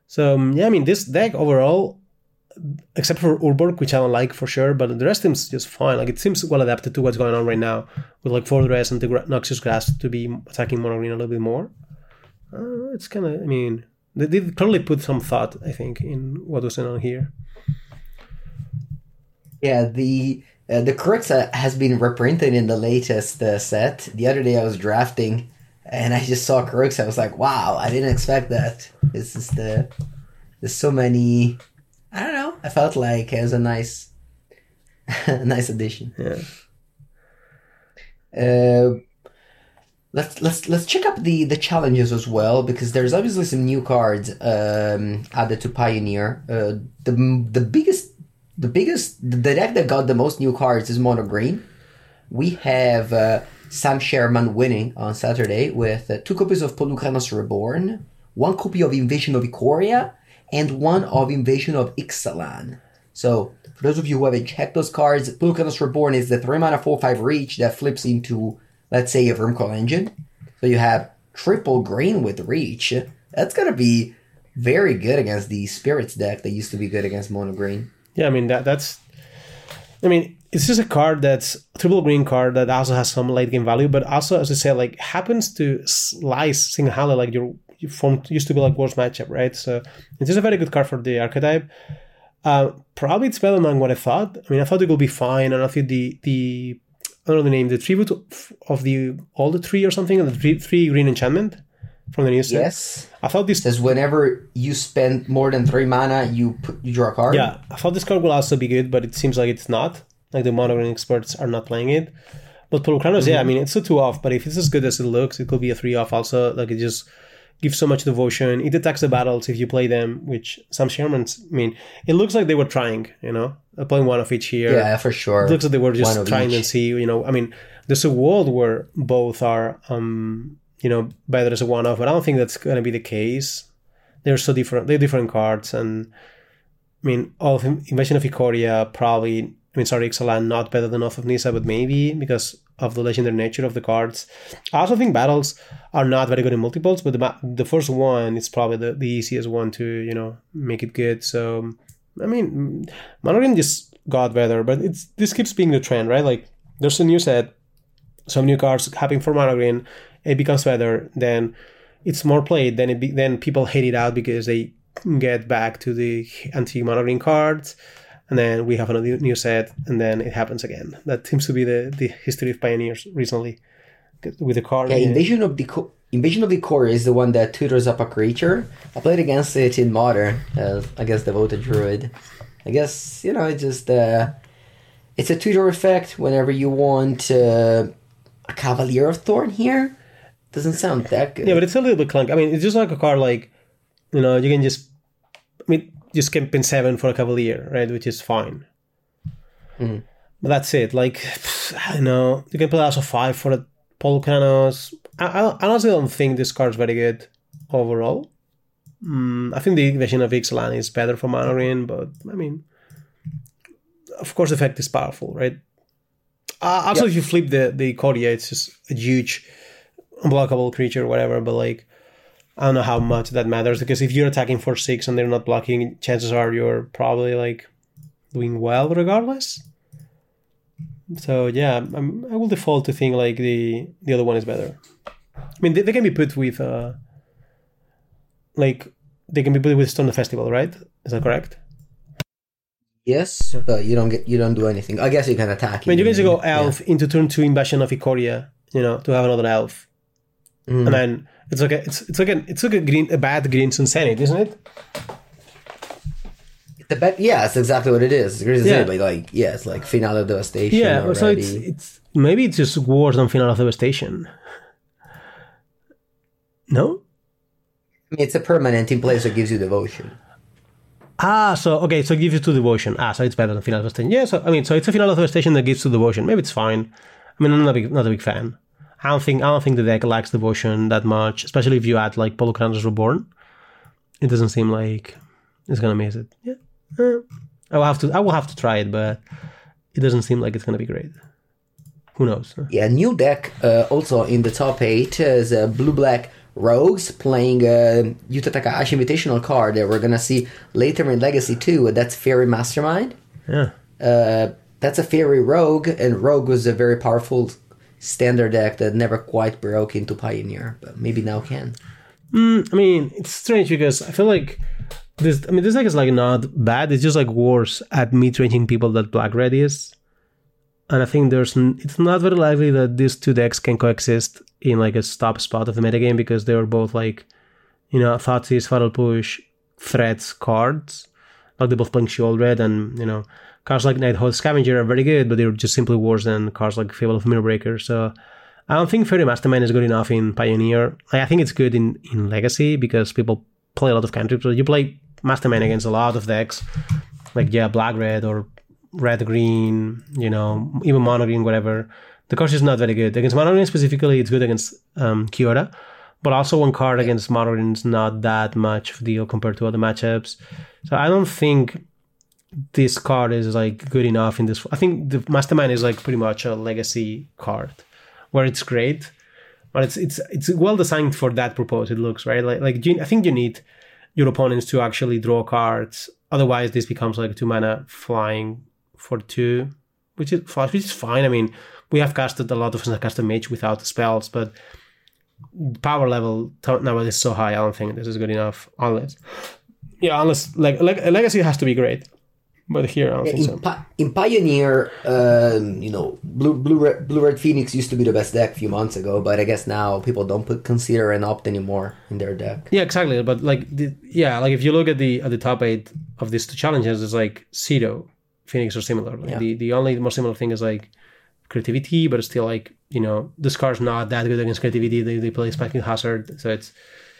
So yeah, I mean, this deck overall, except for Urborg, which I don't like for sure, but the rest seems just fine. Like, it seems well adapted to what's going on right now, with like Fortress and the Gra- Noxious Grass to be attacking Monogreen a little bit more. Uh, it's kind of, I mean, they did clearly put some thought, I think, in what was going on here. Yeah, the... Uh, the Croxa has been reprinted in the latest uh, set. The other day I was drafting, and I just saw Croxa. I was like, "Wow, I didn't expect that." This is the there's so many. I don't know. I felt like it was a nice, a nice addition. Yeah. Uh, let's let's let's check up the, the challenges as well, because there's obviously some new cards um, added to Pioneer. Uh, the the biggest. The biggest, the deck that got the most new cards is Monogreen. We have uh, Sam Sherman winning on Saturday with uh, two copies of Polukranos Reborn, one copy of Invasion of Ikoria, and one of Invasion of Ixalan. So, for those of you who haven't checked those cards, Polukranos Reborn is the three mana four five reach that flips into, let's say, a Vermcoil Engine. So you have triple green with reach. That's going to be very good against the Spirits deck that used to be good against Monogreen. Yeah, I mean, that that's, I mean, it's just a card that's a triple green card that also has some late game value, but also, as I said, like, happens to slice single-handed, like, your, your form used to be like worst matchup, right? So it's just a very good card for the archetype. Uh, probably it's better than what I thought. I mean, I thought it would be fine, and I thought the, the I don't know the name, the tribute of, of the all the tree or something, the three, three green enchantment from the new set. Yes. I thought this says whenever you spend more than three mana, you, put, you draw a card. Yeah, I thought this card will also be good, but it seems like it's not. Like, the Monogreen experts are not playing it. But Polukranos, mm-hmm. yeah, I mean, it's a two-off, but if it's as good as it looks, it could be a three-off also. Like, it just gives so much devotion. It attacks the battles if you play them, which some Shermans, I mean, it looks like they were trying, you know, playing one of each here. Yeah, for sure. It looks like they were just trying each. And see, you know, I mean, there's a world where both are... um you know, better as a one-off, but I don't think that's going to be the case. They're so different. They're different cards, and I mean, all of Invasion of Ikoria probably, I mean, sorry, Ixalan, not better than Oath of Nisa, but maybe because of the legendary nature of the cards. I also think battles are not very good in multiples, but the, the first one is probably the, the easiest one to, you know, make it good. So I mean, Monogreen just got better, but it's this keeps being the trend, right? Like, there's a new set, some new cards happening for Monogreen, it becomes better, then it's more played, then it be, then people hate it out because they get back to the anti-Monogreen cards, and then we have another new set, and then it happens again. That seems to be the, the history of Pioneers recently, with the card. Yeah, Invasion of the Co- Invasion of the Core is the one that tutors up a creature. I played against it in Modern, uh, against the Devoted Druid. I guess, you know, it's just, uh, it's a tutor effect whenever you want uh, a Cavalier of Thorn here. Doesn't sound that good. Yeah, but it's a little bit clunky. I mean, it's just like a card, like, you know, you can just, I mean, just can pin seven for a Cavalier, right? Which is fine. Mm-hmm. But that's it. Like, I don't know. You can play also five for a Volcanos. I, I honestly don't think this card's very good overall. Mm, I think the version of Ixalan is better for Monogreen, but I mean, of course, the effect is powerful, right? Uh, also, yeah. If you flip the the Kodia, it's just a huge unblockable creature, or whatever. But like, I don't know how much that matters, because if you're attacking for six and they're not blocking, chances are you're probably like doing well regardless. So yeah, I'm, I will default to think like the the other one is better. I mean, they, they can be put with. Uh, Like, they can be put with Stone the Festival, right? Is that correct? Yes, yeah. But you don't get you don't do anything. I guess you can attack it. I mean, you basically go Elf yeah. into turn two Invasion of Ikoria, you know, to have another Elf. Mm. And then it's like a, it's it's like a, it's like a green a bad Greenstone Senate, isn't it? The bad, yeah, that's exactly what it is. It's yeah. Like, like yeah, it's like Final of Devastation. Yeah, already. So it's it's maybe it's just worse than Final of Devastation. No? It's a permanent in place that gives you devotion. Ah, so, okay, so it gives you two devotion. Ah, so it's better than Final Devastation. Yeah, so, I mean, so it's a Final Devastation that gives two devotion. Maybe it's fine. I mean, I'm not a big, not a big fan. I don't think I don't think the deck lacks devotion that much, especially if you add, like, Polocarandos Reborn. It doesn't seem like it's going to miss it. Yeah. Eh, I will have to I will have to try it, but it doesn't seem like it's going to be great. Who knows? Huh? Yeah, new deck uh, also in the top eight is uh, Blue-Black Rogues playing a Yuta Takahashi Invitational card that we're going to see later in Legacy two. That's Fairy Mastermind. Yeah. Uh, that's a Fairy Rogue, and Rogue was a very powerful standard deck that never quite broke into Pioneer, but maybe now can. Mm, I mean, it's strange because I feel like this, I mean, this deck is like not bad. It's just like worse at mid-ranging people that Black-Red is. And I think there's it's not very likely that these two decks can coexist in like a stop spot of the metagame, because they were both like, you know, Thoughtseize, Fatal Push, threats cards. Like, they both playing Shield Red, and, you know, cards like Nighthawk Scavenger are very good, but they're just simply worse than cards like Fable of Mirrorbreaker. So I don't think Fairy Mastermind is good enough in Pioneer. Like, I think it's good in, in Legacy because people play a lot of cantrips. So you play Mastermind against a lot of decks, like, yeah, Black-Red or Red green, you know, even mono green, whatever. The card is not very good against mono green specifically. It's good against um, Kiora, but also one card against mono green is not that much of a deal compared to other matchups. So I don't think this card is like good enough in this. I think the Mastermind is like pretty much a Legacy card where it's great, but it's it's it's well designed for that purpose. It looks right. Like like I think you need your opponents to actually draw cards. Otherwise, this becomes like two mana flying for two, which is which is fine. I mean, we have casted a lot of Snarkcaster Mage without spells, but power level nowadays is so high. I don't think this is good enough, unless yeah, unless like, like Legacy has to be great. But here, I don't yeah, think in so. Pi- in Pioneer, um, you know, blue blue red, blue red Phoenix used to be the best deck a few months ago, but I guess now people don't put consider an opt anymore in their deck. Yeah, exactly. But like, the, yeah, like if you look at the at the top eight of these two challenges, it's like zero. Phoenix are similar. Like yeah. The the only most similar thing is like creativity, but it's still like, you know, this card's not that good against creativity. They they play Spiking Hazard, so it's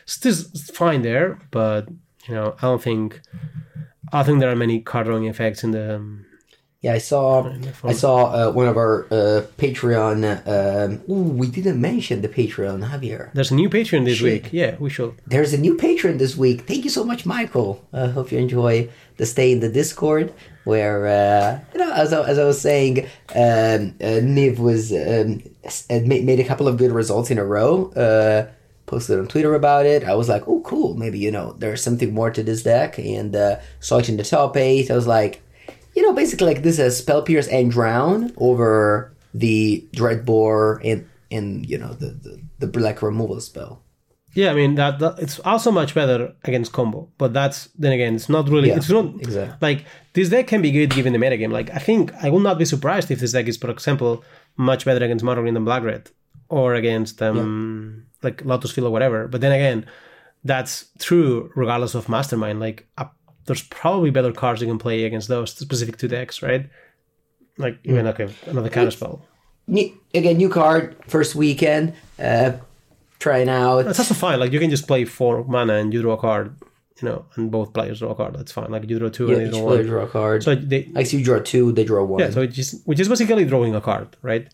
still fine there. But you know, I don't think I think there are many card drawing effects in the. Um, yeah, I saw I saw uh, one of our uh, Patreon. Um, ooh, we didn't mention the Patreon, Javier. There's a new Patreon this Shit. week. Yeah, we should. There's a new Patreon this week. Thank you so much, Michael. I uh, hope you enjoy the stay in the Discord. Where, uh, you know, as I, as I was saying, um, uh, Niv was um, made a couple of good results in a row. Uh, posted on Twitter about it. I was like, oh, cool. Maybe, you know, there's something more to this deck. And uh, saw it in the top eight. I was like, you know, basically like this is Spell Pierce and Drown over the Dreadbore and, and you know, the, the, the black removal spell. Yeah, I mean, that, that it's also much better against combo. But that's, then again, it's not really... Yeah, it's not exactly. Like, this deck can be good given the metagame. Like, I think I will not be surprised if this deck is, for example, much better against Monogreen than Black-Red. Or against, um, yeah. like, Lotus Field or whatever. But then again, that's true regardless of Mastermind. Like, uh, there's probably better cards you can play against those specific two decks, right? Like, even, mm. okay, another counterspell. Again, new card, first weekend. Uh, trying out. That's also fine. Like, you can just play four mana and you draw a card, you know, and both players draw a card. That's fine. Like, you draw two yeah, and they draw one. Yeah, each player draws a card. So they, like, so you draw two, they draw one. Yeah, so it just, which is basically drawing a card, right?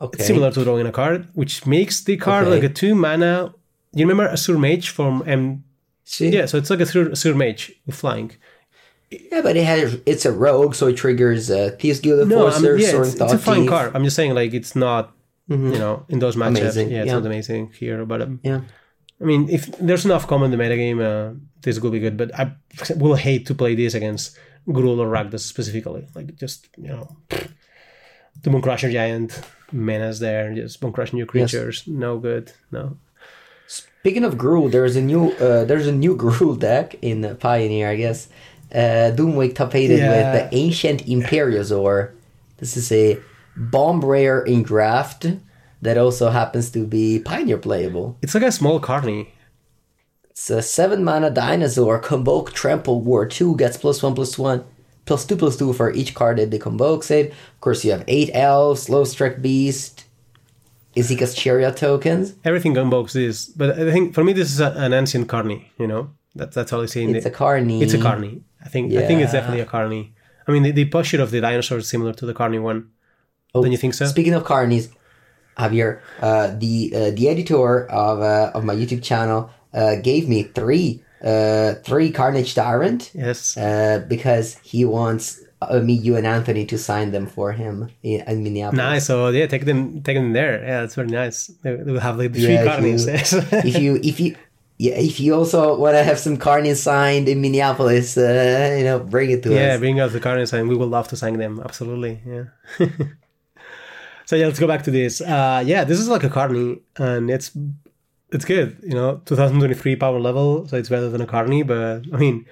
Okay. It's similar to drawing a card, which makes the card okay. like a two mana. You remember Azure Mage from M? See? Yeah, so it's like a Azure Mage with flying. Yeah, but it has it's a rogue, so it triggers uh, Thieves Guild of no, Forcers. I mean, yeah, it's, it's a fine Thief. Card. I'm just saying, like, it's not mm-hmm. you know in those matchups. Amazing. Yeah, it's yeah. not amazing here, but um, yeah, I mean, if there's enough common in the metagame, uh, this will be good. But I will hate to play this against Gruul or Rakdos specifically. Like, just you know, the Mooncrusher Giant. Menace there, just bone crushing new creatures. Yes. No good. No. Speaking of Gruul, there's a new uh, there's a new Gruul deck in Pioneer, I guess. Uh, Doomwake top eighted yeah. with the Ancient Imperiosaur. This is a bomb rare in draft that also happens to be Pioneer playable. It's like a small Carny. It's a seven mana dinosaur. Convoke Trample War two gets plus one plus one. Plus two, plus two for each card that they convokes it. Of course, you have eight elves, low strike beast, Ezeka's Chariot tokens. Everything convokes this, but I think for me this is a, an ancient Carny. You know, that, that's all I see. In it's the, a Carny. It's a Carny. I think. Yeah. I think it's definitely a Carny. I mean, the, the posture of the dinosaur is similar to the Carny one. Oh, don't you think so? Speaking of Carnies, Javier, uh, the uh, the editor of uh, of my YouTube channel uh, gave me three. Uh, three Carnage Tyrant. Yes. Uh, because he wants uh, me, you, and Anthony to sign them for him in, in Minneapolis. Nice. So yeah, take them, take them there. Yeah, that's very nice. They, they will have like the yeah, three Carnies. If you, if you, if you, yeah, if you also want to have some Carnies signed in Minneapolis, uh, you know, bring it to yeah, us. Yeah, bring us the Carnies, and we will love to sign them. Absolutely. Yeah. So yeah, let's go back to this. Uh, yeah, this is like a Carny, and it's. It's good, you know, two thousand twenty-three power level, so it's better than a Carny, but, I mean,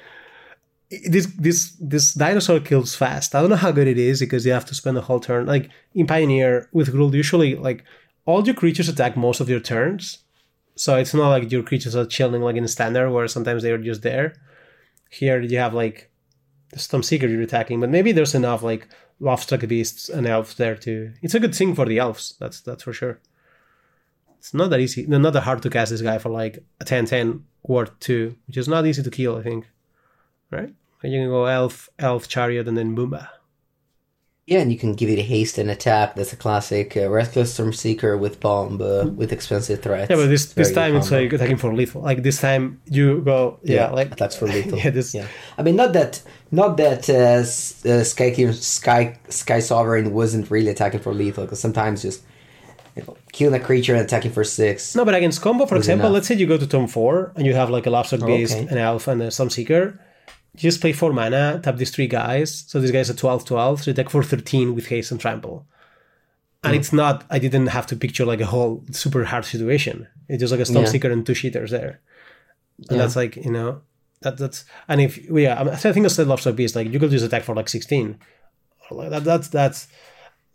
this this this dinosaur kills fast. I don't know how good it is, because you have to spend the whole turn. Like, in Pioneer, with Gruul, usually, like, all your creatures attack most of your turns, so it's not like your creatures are chilling, like, in Standard, where sometimes they are just there. Here, you have, like, the Stormseeker you're attacking, but maybe there's enough, like, Lovestruck Beasts and Elves there, too. It's a good thing for the Elves, that's that's for sure. It's not that easy, no, not that hard to cast this guy for like a ten ten ward two, which is not easy to kill, I think. Right? And you can go elf, elf, chariot, and then boomba. Yeah, and you can give it a haste and attack. That's a classic uh, Restless Stormseeker with bomb, uh, with expensive threats. Yeah, but this it's this time it's combo. Like attacking for lethal. Like this time you go, yeah, yeah like attacks for lethal. yeah, this. Yeah, I mean, not that, not that uh, uh, Sky Sky Sky Sovereign wasn't really attacking for lethal, because sometimes just. You know, killing a creature and attacking for six. No, but against combo, for example, enough. Let's say you go to turn four and you have like a Lovestruck Beast, okay. an Elf, and a Stormseeker. You just play four mana, tap these three guys. So this guy's a twelve twelve, so you attack for thirteen with haste and trample. And mm. it's not, I didn't have to picture like a whole super hard situation. It's just like a Stormseeker yeah. and two cheaters there. And yeah. that's like, you know, that that's, and if, yeah, I think I said Lovestruck Beast, like you could just attack for like sixteen. That, that's, that's,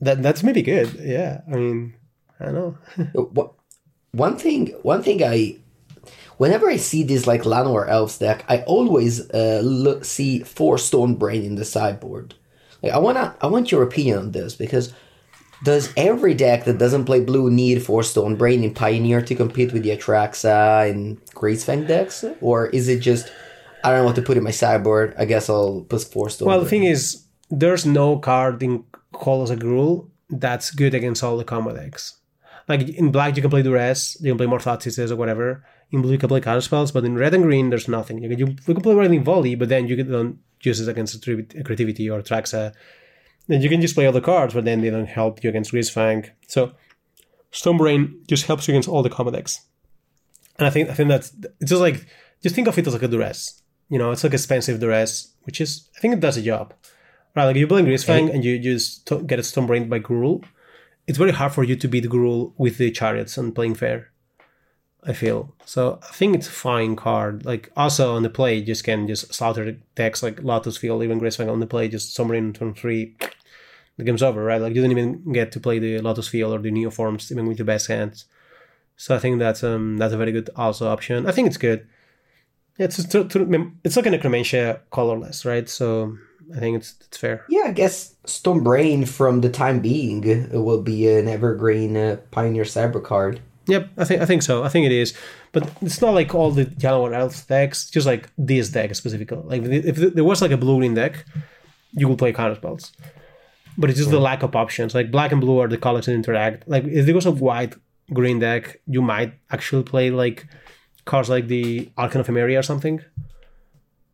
that, that's maybe good. Yeah. I mean, I know. one thing, one thing I, whenever I see this like Llanowar Elves deck, I always uh, look, see four Stonebrain in the sideboard. Like I wanna, I want your opinion on this, because does every deck that doesn't play blue need four Stonebrain in Pioneer to compete with the Atraxa and Gracefang decks, or is it just I don't know what to put in my sideboard? I guess I'll put four Stonebrain. Well, the thing is, there's no card in Call of Gruul that's good against all the combo decks. Like, in black, you can play Duress, you can play more Thought Seizes or whatever. In blue, you can play Counterspells, but in red and green, there's nothing. You can, you, you can play Wailing Volley, but then you don't use it against Creativity or Traxa. Then you can just play other cards, but then they don't help you against Greasefang. So, Stonebrain just helps you against all the combo decks. And I think I think that's it's just like just think of it as like a duress. You know, it's like expensive duress, which is I think it does a job. Right, like you blink Grisfang and you, you just get a Stormbrained by Gruul. It's very hard for you to beat Gruul with the Chariots and playing fair, I feel. So I think it's a fine card. Like also on the play, you just can just slaughter the decks like Lotus Field, even Grisfang on the play, just Stormbrain turn three. The game's over, right? Like you didn't even get to play the Lotus Field or the Neoforms, even with the best hands. So I think that's um that's a very good also option. I think it's good. Yeah, it's to, to, it's like a Necromancia colorless, right? So I think it's it's fair. Yeah, I guess Stormbrain from the time being will be an evergreen uh, Pioneer Cyber card. Yep, I think I think so. I think it is, but it's not like all the Yellow and Elf decks. Just like this deck specifically. Like if there was like a blue green deck, you would play counter spells. But it's just the lack of options. Like black and blue are the colors that interact. Like if there was a white green deck, you might actually play like cards like the Archon of Emeria or something,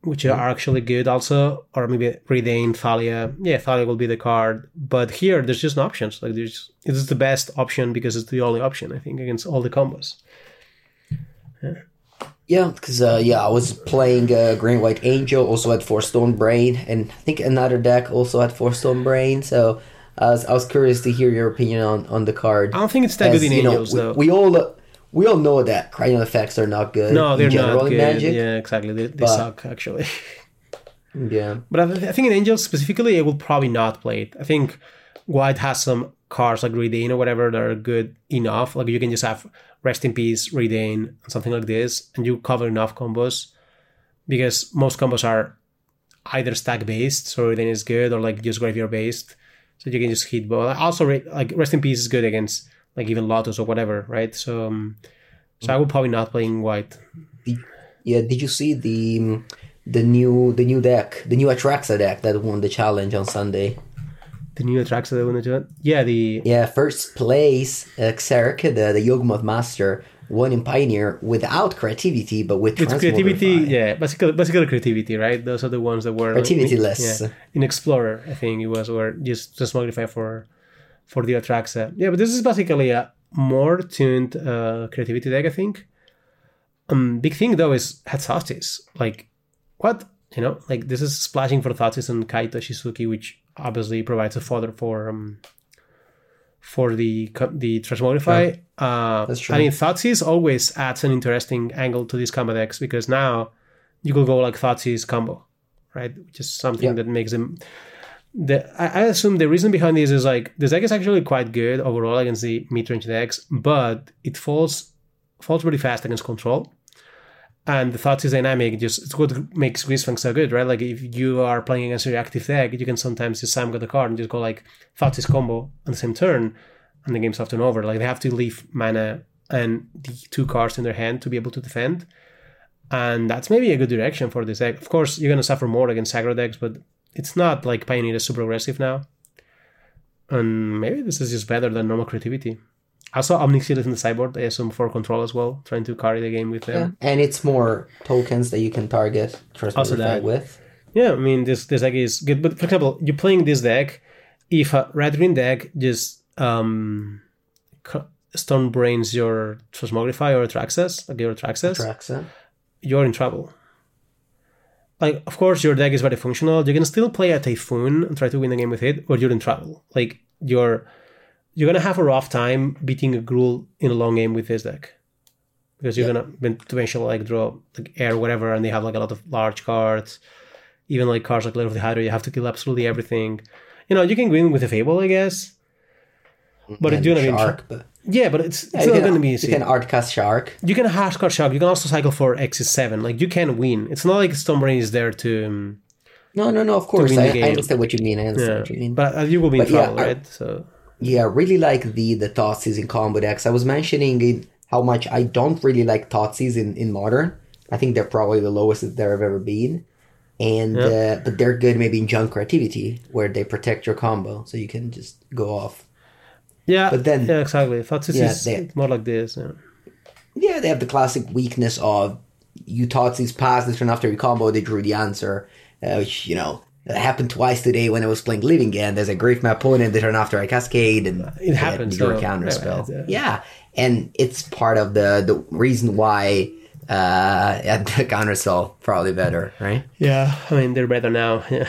which are actually good also. Or maybe Redane, Thalia. Yeah, Thalia will be the card. But here, there's just no options. Like there's, it's the best option because it's the only option, I think, against all the combos. Yeah. Yeah, because uh, yeah, I was playing uh, Green White Angel, also had four Stormbrain, and I think another deck also had four Stormbrain. So I was, I was curious to hear your opinion on, on the card. I don't think it's that As, good in Angels, know, we, though. We all we all know that Cranial effects are not good. No, they're in general, not good. In Magic, yeah, exactly. They, they but, suck actually. Yeah, but I, I think in Angels specifically, I will probably not play it. I think White has some cards like Redane or whatever that are good enough. Like you can just have Rest in Peace, Redane, and something like this, and you cover enough combos because most combos are either stack based, so Redane is good, or like just graveyard based, so you can just hit both. Also, like Rest in Peace is good against like even Lotus or whatever, right? So, um, so I would probably not play in white. Yeah, did you see the the new the new deck, the new Atraxa deck that won the challenge on Sunday? The new Atraxa that I want to do it? Yeah, the... Yeah, first place, uh, Xeric, the, the Yawgmoth Master, won in Pioneer without creativity, but with Transmogrify. With creativity, yeah, basically, basically creativity, right? Those are the ones that were... Creativity-less. Like, yeah. In Explorer, I think it was, where just Transmogrify for for the Atraxa. Yeah, but this is basically a more tuned uh, creativity deck, I think. Um, big thing, though, is had Thastis. Like, what? You know, like, this is splashing for Thastis and Kaito Shizuki, which... obviously provides a fodder for um, for the the Transmogrify. Yeah, uh, that's true. I mean, Thoughtseize always adds an interesting angle to these combo decks because now you could go like Thoughtseize combo, right? Which is something yeah. that makes them... The, I, I assume the reason behind this is like this deck is actually quite good overall against the mid-range decks, but it falls falls pretty fast against control. And the Thoughtseize dynamic just it's what makes Grisfang so good, right? Like if you are playing against a reactive deck, you can sometimes just Sam got the card and just go like Thoughtseize combo on the same turn, and the game's often over. Like they have to leave mana and the two cards in their hand to be able to defend, and that's maybe a good direction for this deck. Of course, you're gonna suffer more against aggro decks, but it's not like Pioneer is super aggressive now, and maybe this is just better than normal creativity. Also, Omnixilis in the sideboard, I assume, for control as well, trying to carry the game with them. Yeah. And it's more tokens that you can target Transmogrify with. Yeah, I mean, this, this deck is good. But, for example, you're playing this deck, if a red-green deck just um, Stormbrains your Transmogrify or Atraxas, like your Atraxas, Atraxa. You're in trouble. Like, of course, your deck is very functional. You can still play a Typhoon and try to win the game with it, or you're in trouble. Like, you're... You're going to have a rough time beating a Gruul in a long game with this deck. Because you're yeah. going to eventually like draw like air, whatever, and they have like a lot of large cards. Even like cards like Lair of the Hydra, you have to kill absolutely everything. You know, you can win with a Fable, I guess. But it's going to be... Shark, but... Yeah, but it's, yeah, it's not going to be easy. You can Artcast Shark. You can Artcast Shark. You can also cycle for X seven. Like, you can win. It's not like Stormbrain is there to... Um, no, no, no, of course. I, I understand what you mean. I understand yeah. what you mean. But uh, you will be in but, trouble, yeah, right? Ar- so... Yeah, really like the, the Thoughtseize in combo decks. I was mentioning it, how much I don't really like Thoughtseize in, in Modern. I think they're probably the lowest that there have ever been. and yep. uh, But they're good maybe in Junk Creativity, where they protect your combo, so you can just go off. Yeah, but then, yeah exactly. Thoughtseize yeah, is they, more like this. Yeah. yeah, they have the classic weakness of you Thoughtseize pass the turn after your combo, they drew the answer, uh, which, you know... That happened twice today when I was playing Living End. There's a grief my opponent, they turn after I cascade and it happens, your so, counter spell. Yeah, yeah. yeah, And it's part of the, the reason why uh, the counters are probably better, right? Yeah, I mean, they're better now. Yeah.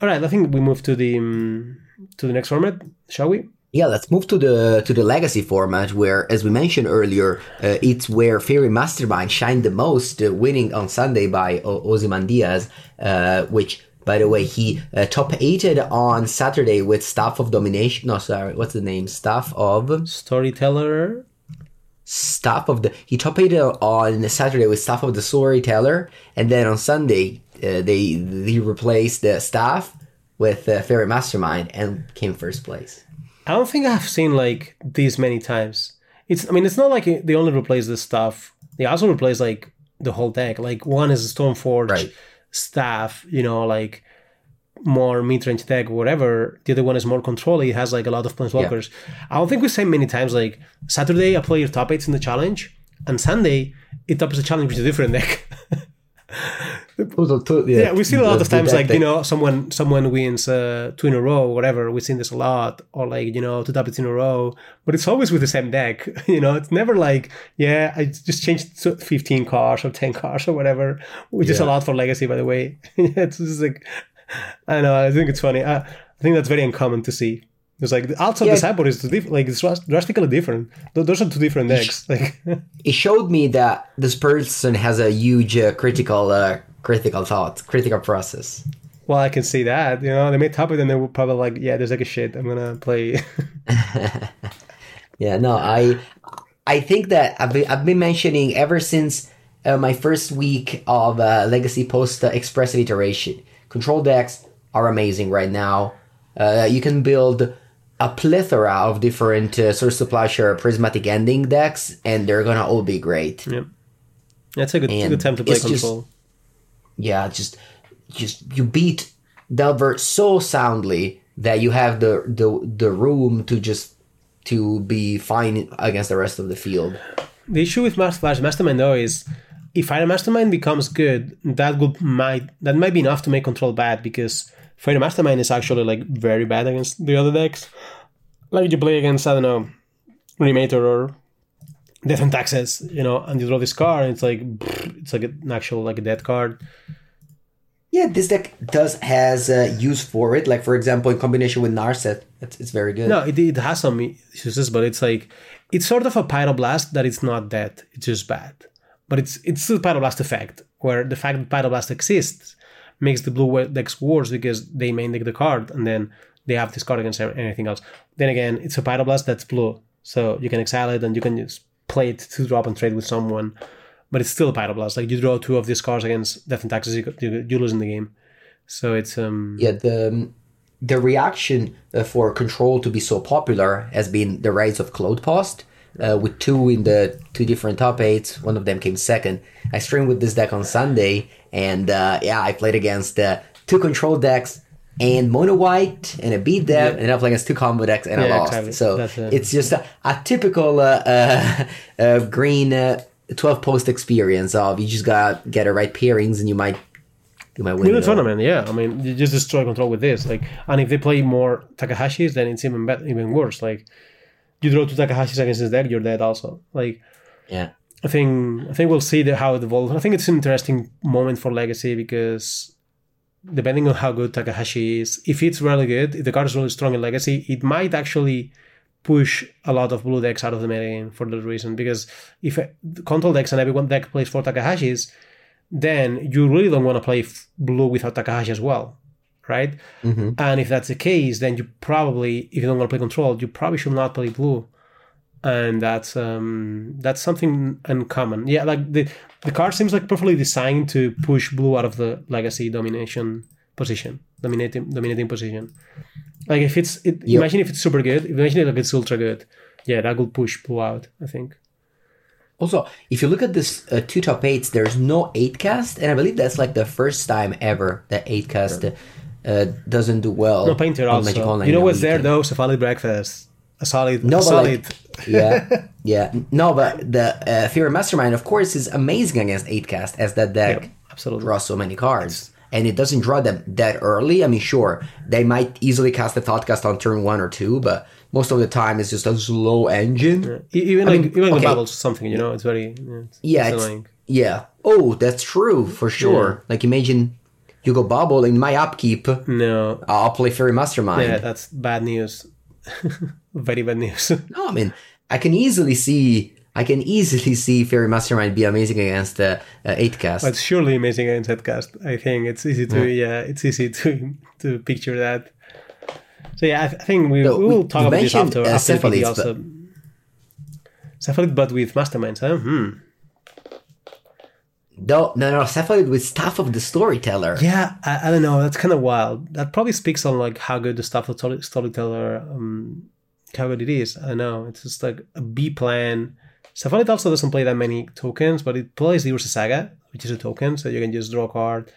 All right, I think we move to the um, to the next format, shall we? Yeah, let's move to the to the legacy format where, as we mentioned earlier, uh, it's where Fairy Mastermind shined the most, uh, winning on Sunday by o- Ozymandias, uh, which, by the way, he uh, top-eighted on Saturday with Staff of Domination. No, sorry, what's the name? Staff of... Storyteller? Staff of the... He top-eighted on Saturday with Staff of the Storyteller, and then on Sunday, uh, they, they replaced the Staff with uh, Fairy Mastermind and came first place. I don't think I've seen like these many times. It's I mean, it's not like they only replace the staff. They also replace like the whole deck. Like one is Stoneforge, right. Staff, you know, like more mid-range deck, whatever. The other one is more control. It has like a lot of planeswalkers. Yeah. I don't think we say many times like Saturday a player top eights in the challenge and Sunday it tops the challenge with a different deck. Two, yeah. yeah, we've seen a lot of times, like, you know, someone someone wins uh, two in a row, or whatever. We've seen this a lot, or like, you know, two doubles in a row. But it's always with the same deck, you know. It's never like, yeah, I just changed to fifteen cards or ten cards or whatever, which yeah. is a lot for Legacy, by the way. It's just like, I don't know. I think it's funny. I, I think that's very uncommon to see. It's like the outside yeah. disciple is diff- like it's drastically different. Those are two different decks. Like it showed me that this person has a huge uh, critical. Uh, Critical thought, critical process. Well, I can see that. You know, they made top of it and they were probably like, yeah, there's like a shit. I'm going to play. yeah, no, I I think that I've been, I've been mentioning ever since uh, my first week of uh, Legacy post uh, Express iteration. Control decks are amazing right now. Uh, you can build a plethora of different uh, Source to Plowshare Prismatic Ending decks and they're going to all be great. Yep. That's a good, good time to play Control. Just, Yeah, just, just you beat Delver so soundly that you have the, the the room to just to be fine against the rest of the field. The issue with Flash Mastermind though is if Fire Mastermind becomes good, that would might that might be enough to make Control bad because Fire Mastermind is actually like very bad against the other decks. Like you play against I don't know, Reanimator or Death and Taxes, you know, and you draw this card, and it's like it's like an actual like a dead card. Yeah, this deck does has uh, use for it. Like for example, in combination with Narset, it's, it's very good. No, it it has some uses, but it's like it's sort of a Pyroblast that it's not dead; it's just bad. But it's it's the Pyroblast effect, where the fact that Pyroblast exists makes the blue decks worse because they main deck the card, and then they have this card against anything else. Then again, it's a Pyroblast that's blue, so you can exile it and you can use. Play it to drop and trade with someone, but it's still a Pyroblast. Like you draw two of these cards against Death and Taxes, you, you, you lose in the game. So it's um yeah the the reaction for Control to be so popular has been the rise of Cloudpost uh, with two in the two different top eights. One of them came second. I streamed with this deck on Sunday, and uh, yeah, I played against uh, two Control decks and mono white, and I beat them, yeah. and I played against two combo decks, and yeah, I lost. Exactly. So a, it's just a, a typical uh, uh, uh, green uh, twelve post experience of you just gotta get the right pairings, and you might you might win, win the tournament. All. Yeah, I mean, you just destroy Control with this. Like, and if they play more Takahashis, then it's even better, even worse. Like, you draw two Takahashis against this deck, you're dead. Also, like, yeah, I think I think we'll see the, how it evolves. I think it's an interesting moment for Legacy because. Depending on how good Takahashi is, if it's really good, if the card is really strong in Legacy, it might actually push a lot of blue decks out of the metagame for that reason. Because if Control decks and every one deck plays four Takahashis, then you really don't want to play blue without Takahashi as well, right? Mm-hmm. And if that's the case, then you probably, if you don't want to play Control, you probably should not play blue. And that's um, that's something uncommon. Yeah, like the the card seems like perfectly designed to push blue out of the Legacy domination position, dominating dominating position. Like if it's it, yep. imagine if it's super good, imagine if it's ultra good. Yeah, that will push blue out, I think. Also, if you look at this uh, two top eights, there's no eight cast, and I believe that's like the first time ever that eight cast uh, doesn't do well. No Painter also. Magic Online, you know what's there though? Cephalic Breakfast. A solid, no, a solid. Like, yeah, yeah. No, but the uh, Fairy Mastermind, of course, is amazing against eight cast, as that deck yeah, absolutely draws so many cards, and it doesn't draw them that early. I mean, sure, they might easily cast a Thoughtcast on turn one or two, but most of the time it's just a slow engine. Yeah. Even I like mean, even okay. the battles something, you know, it's very it's, yeah, it's it's, yeah. Oh, that's true for sure. Yeah. Like imagine you go bubble in my upkeep. No, I'll play Fury Mastermind. Yeah, that's bad news. Very bad news. No, I mean I can easily see. I can easily see Fairy Mastermind be amazing against uh, uh, eight cast. But surely amazing against eight cast. I think it's easy to yeah. yeah it's easy to to picture that. So yeah, I, th- I think we, so we will talk about this after. Uh, after Cephalid, also. But... Cephalid, but with Masterminds, huh? Hmm. No, no, no, Cephalid with Staff of the Storyteller. Yeah, I, I don't know. That's kind of wild. That probably speaks on like how good the Staff of the Storyteller, um, how good it is. I don't know. It's just like a B plan. Cephalid also doesn't play that many tokens, but it plays the Urza Saga, which is a token, so you can just draw a card.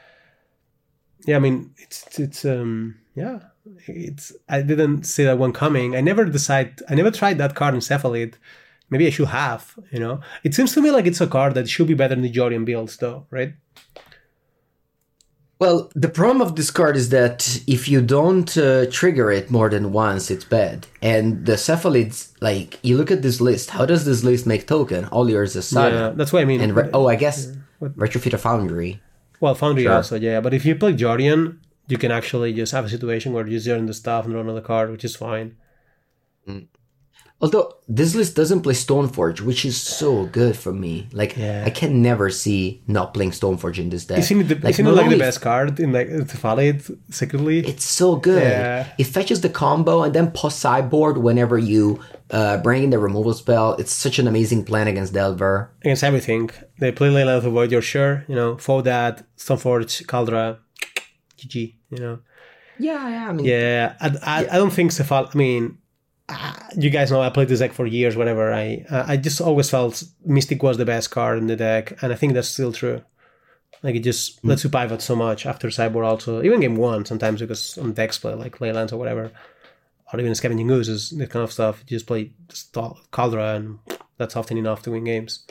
Yeah, I mean, it's, it's um, yeah, it's, I didn't see that one coming. I never decide, I never tried that card in Cephalid. Maybe I should have, you know? It seems to me like it's a card that should be better than the Jorian builds, though, right? Well, the problem of this card is that if you don't uh, trigger it more than once, it's bad. And the Cephalids, like, you look at this list. How does this list make token? All yours is Saga. Yeah, that's what I mean. And re- oh, I guess yeah. Retrofit a Foundry. Well, Foundry sure. also, yeah. But if you play Jorian, you can actually just have a situation where you Jorian the stuff and draw another card, which is fine. Mm. Although, this list doesn't play Stoneforge, which is so good for me. Like, yeah. I can never see not playing Stoneforge in this deck. Isn't it the, like, isn't it like the best card in like Cephalid, secretly? It's so good. Yeah. It fetches the combo and then post-sideboard whenever you uh, bring in the removal spell. It's such an amazing plan against Delver. Against everything. They play Dryad of the Ilysian Grove, sure. You know, Fodat, Stoneforge, Caldra, G G, you know. Yeah, yeah, I mean... Yeah, I, I, yeah. I don't think Cephalid... I mean... Uh, you guys know I played this deck for years. Whenever I, uh, I just always felt Mystic was the best card in the deck, and I think that's still true. Like it just mm. lets you pivot so much after sideboard, also even game one sometimes because on decks play like Leylands or whatever, or even Scavenging Oozes, that kind of stuff. You just play Caldra, and that's often enough to win games.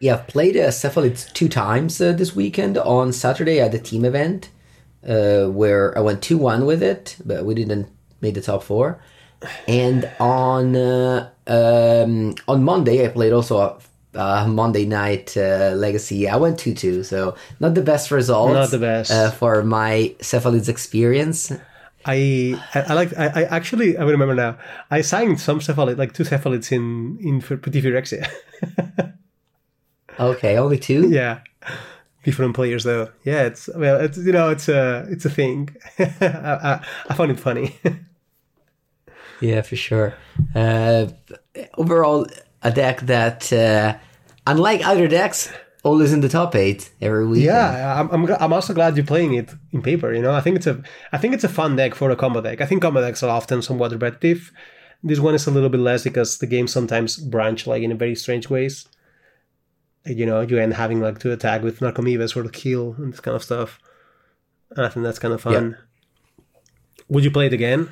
Yeah, I've played uh, Cephalid two times uh, this weekend. On Saturday at the team event, uh, where I went two one with it, but we didn't make the top four. And on uh, um, on Monday, I played also a, a Monday night uh, Legacy. I went two two, so not the best results. Not the best uh, for my Cephalid's experience. I I like I, I actually I remember now. I signed some Cephalid, like two Cephalids in in Putifirexia. Okay, only two. Yeah, different players though. Yeah, it's well, it's you know, it's a it's a thing. I, I, I found it funny. Yeah, for sure. Uh, overall, a deck that, uh, unlike other decks, always in the top eight every week. Yeah, I'm, I'm. I'm also glad you're playing it in paper. You know, I think it's a. I think it's a fun deck for a combo deck. I think combo decks are often somewhat repetitive. This one is a little bit less because the games sometimes branch like in very strange ways. You know, you end having like to attack with Narcomoebas for the kill and this kind of stuff. And I think that's kind of fun. Yeah. Would you play it again?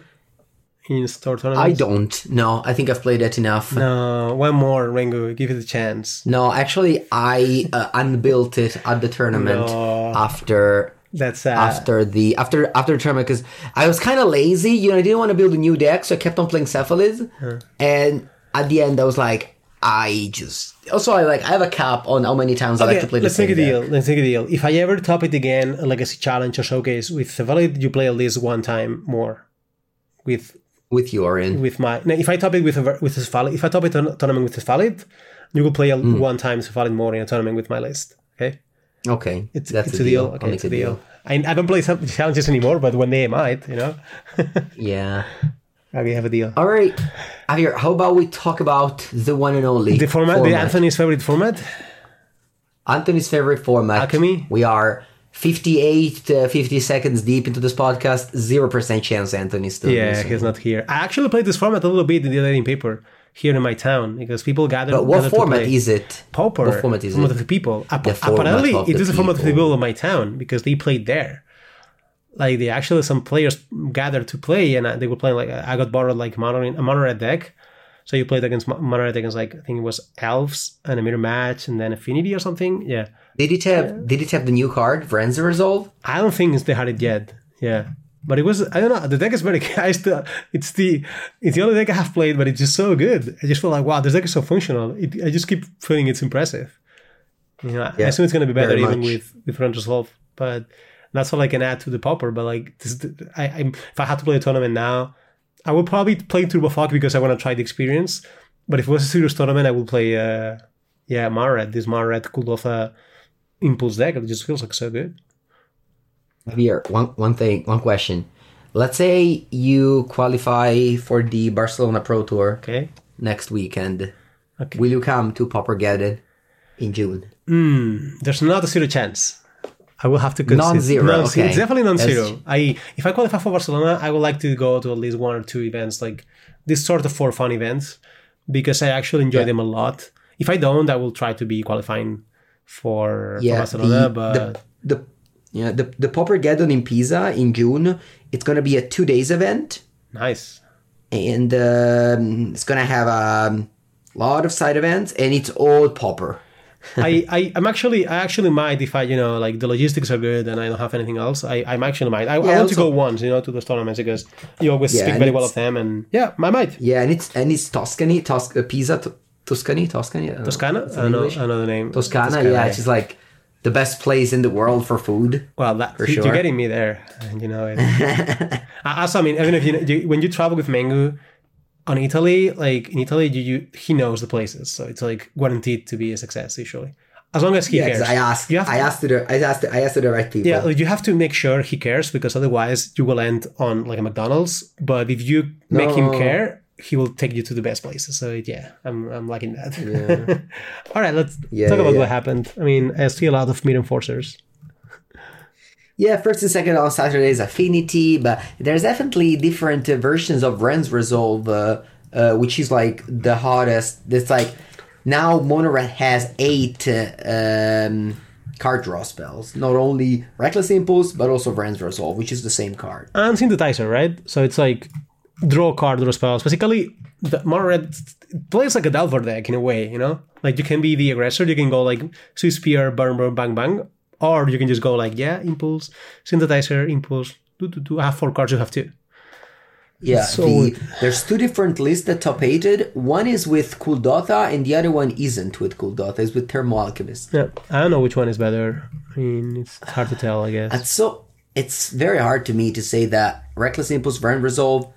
In store tournaments? I don't. No, I think I've played that enough. No, one more, Rengu. Give it a chance. No, actually, I uh, unbuilt it at the tournament no. after that's sad. after the after after the tournament because I was kind of lazy. You know, I didn't want to build a new deck, so I kept on playing Cephalid. Huh. And at the end, I was like, I just also I like I have a cap on how many times okay, I like to play. Let's the same make a deal. Deck. Let's make a deal. If I ever top it again, a Legacy Challenge or Showcase with Cephalid, you play at least one time more with. With Jorian, with my no, if I top it with a, with Cephalid, if I top it on tournament with Cephalid, you will play a mm. one time Cephalid more in a tournament with my list. Okay, okay, it's that's it's a deal. deal. Okay, it's a deal. deal. I, I don't play some challenges anymore, but one day I might, you know. Yeah, okay, have a deal. All right, Javier, how about we talk about the one and only the format, format. the Anthony's favorite format. Anthony's favorite format. Alchemy. We are. fifty-eight, uh, fifty seconds deep into this podcast, zero percent chance Anthony's still Yeah, missing. He's not here. I actually played this format a little bit in the other in paper here in my town because people gather. But what format is it? Pauper. What format is format it? Of the people. App- the format apparently, of it the is the format of the people of my town because they played there. Like, they actually, some players gathered to play and they were playing, like, I got borrowed, like, mono, a mono red deck. So you played against mono red against, like, I think it was Elves and a Mirror Match and then Affinity or something. Yeah. Did it have yeah. Did it have the new card Vrenza Resolve? I don't think they had it yet. Yeah, But it was, I don't know, the deck is very, I still, it's the it's the only deck I have played, but it's just so good. I just feel like, wow, this deck is so functional. It, I just keep feeling it's impressive. You know, yeah, I assume it's going to be better even with different resolve, but that's all I can add to the popper. But like, this, I, I'm, if I had to play a tournament now, I would probably play Turbo Fog because I want to try the experience. But if it was a serious tournament, I would play, uh, yeah, Marret. This Marret Kuldotha Impulse deck, it just feels like so good. Javier, one one thing, one question. Let's say you qualify for the Barcelona Pro Tour okay. next weekend. Okay. Will you come to Poppergeddon in June? Mm, there's not a zero chance. I will have to consider. Non-zero, non-zero. Okay. It's definitely non-zero. That's... I if I qualify for Barcelona, I would like to go to at least one or two events, like this sort of four fun events, because I actually enjoy yeah. them a lot. If I don't, I will try to be qualifying for, yeah, for Barcelona. The, but the, the Yeah, the the Poppergeddon in Pisa in June, it's going to be a two days event. Nice. And um, it's going to have a lot of side events, and it's all Popper. I, I, I'm actually, I actually might if I, you know, like the logistics are good and I don't have anything else. I, I'm actually might. I, yeah, I want also, to go once, you know, to those tournaments because you always yeah, speak very well of them. And yeah, I might. Yeah, and it's and it's Tuscany, Tus- Pisa, t- Tuscany, Tuscany. I Toscana? Know, I, know, I know the name. Toscana, Toscana yeah, yeah. It's just like... the best place in the world for food. Well, that, for sure. You're getting me there, and you know it. Also, I mean, even if you, you when you travel with Mengu on Italy, like in Italy, you, you he knows the places, so it's like guaranteed to be a success usually, as long as he yeah, cares. I asked, you have to, I asked the, I asked, the, I asked the right people. Yeah, you have to make sure he cares because otherwise you will end on like a McDonald's. But if you no. make him care, he will take you to the best places. So yeah, I'm I'm liking that. Yeah. All right, let's yeah, talk yeah, about yeah. what happened. I mean, I see a lot of mid enforcers. Yeah, first and second on Saturday is Affinity, but there's definitely different uh, versions of Ren's Resolve, uh, uh, which is like the hardest. It's like now Mono-Red has eight uh, um, card draw spells, not only Reckless Impulse, but also Ren's Resolve, which is the same card. And Synthetizer, right? So it's like... draw card, draw spells. Basically, the Mono-Red plays like a Dalvor deck in a way, you know? Like, you can be the aggressor, you can go like Swiss Spear, burn, burn, bang, bang, or you can just go like, yeah, Impulse, Synthetizer, Impulse, do, do, do. I have four cards, you have two. Yeah, so... the, there's two different lists that top eighted. One is with Kuldotha, and the other one isn't with Kuldotha, it's with Thermal Alchemist. Yeah, I don't know which one is better. I mean, it's hard to tell, I guess. And so, it's very hard to me to say that Reckless Impulse, Burn Resolve,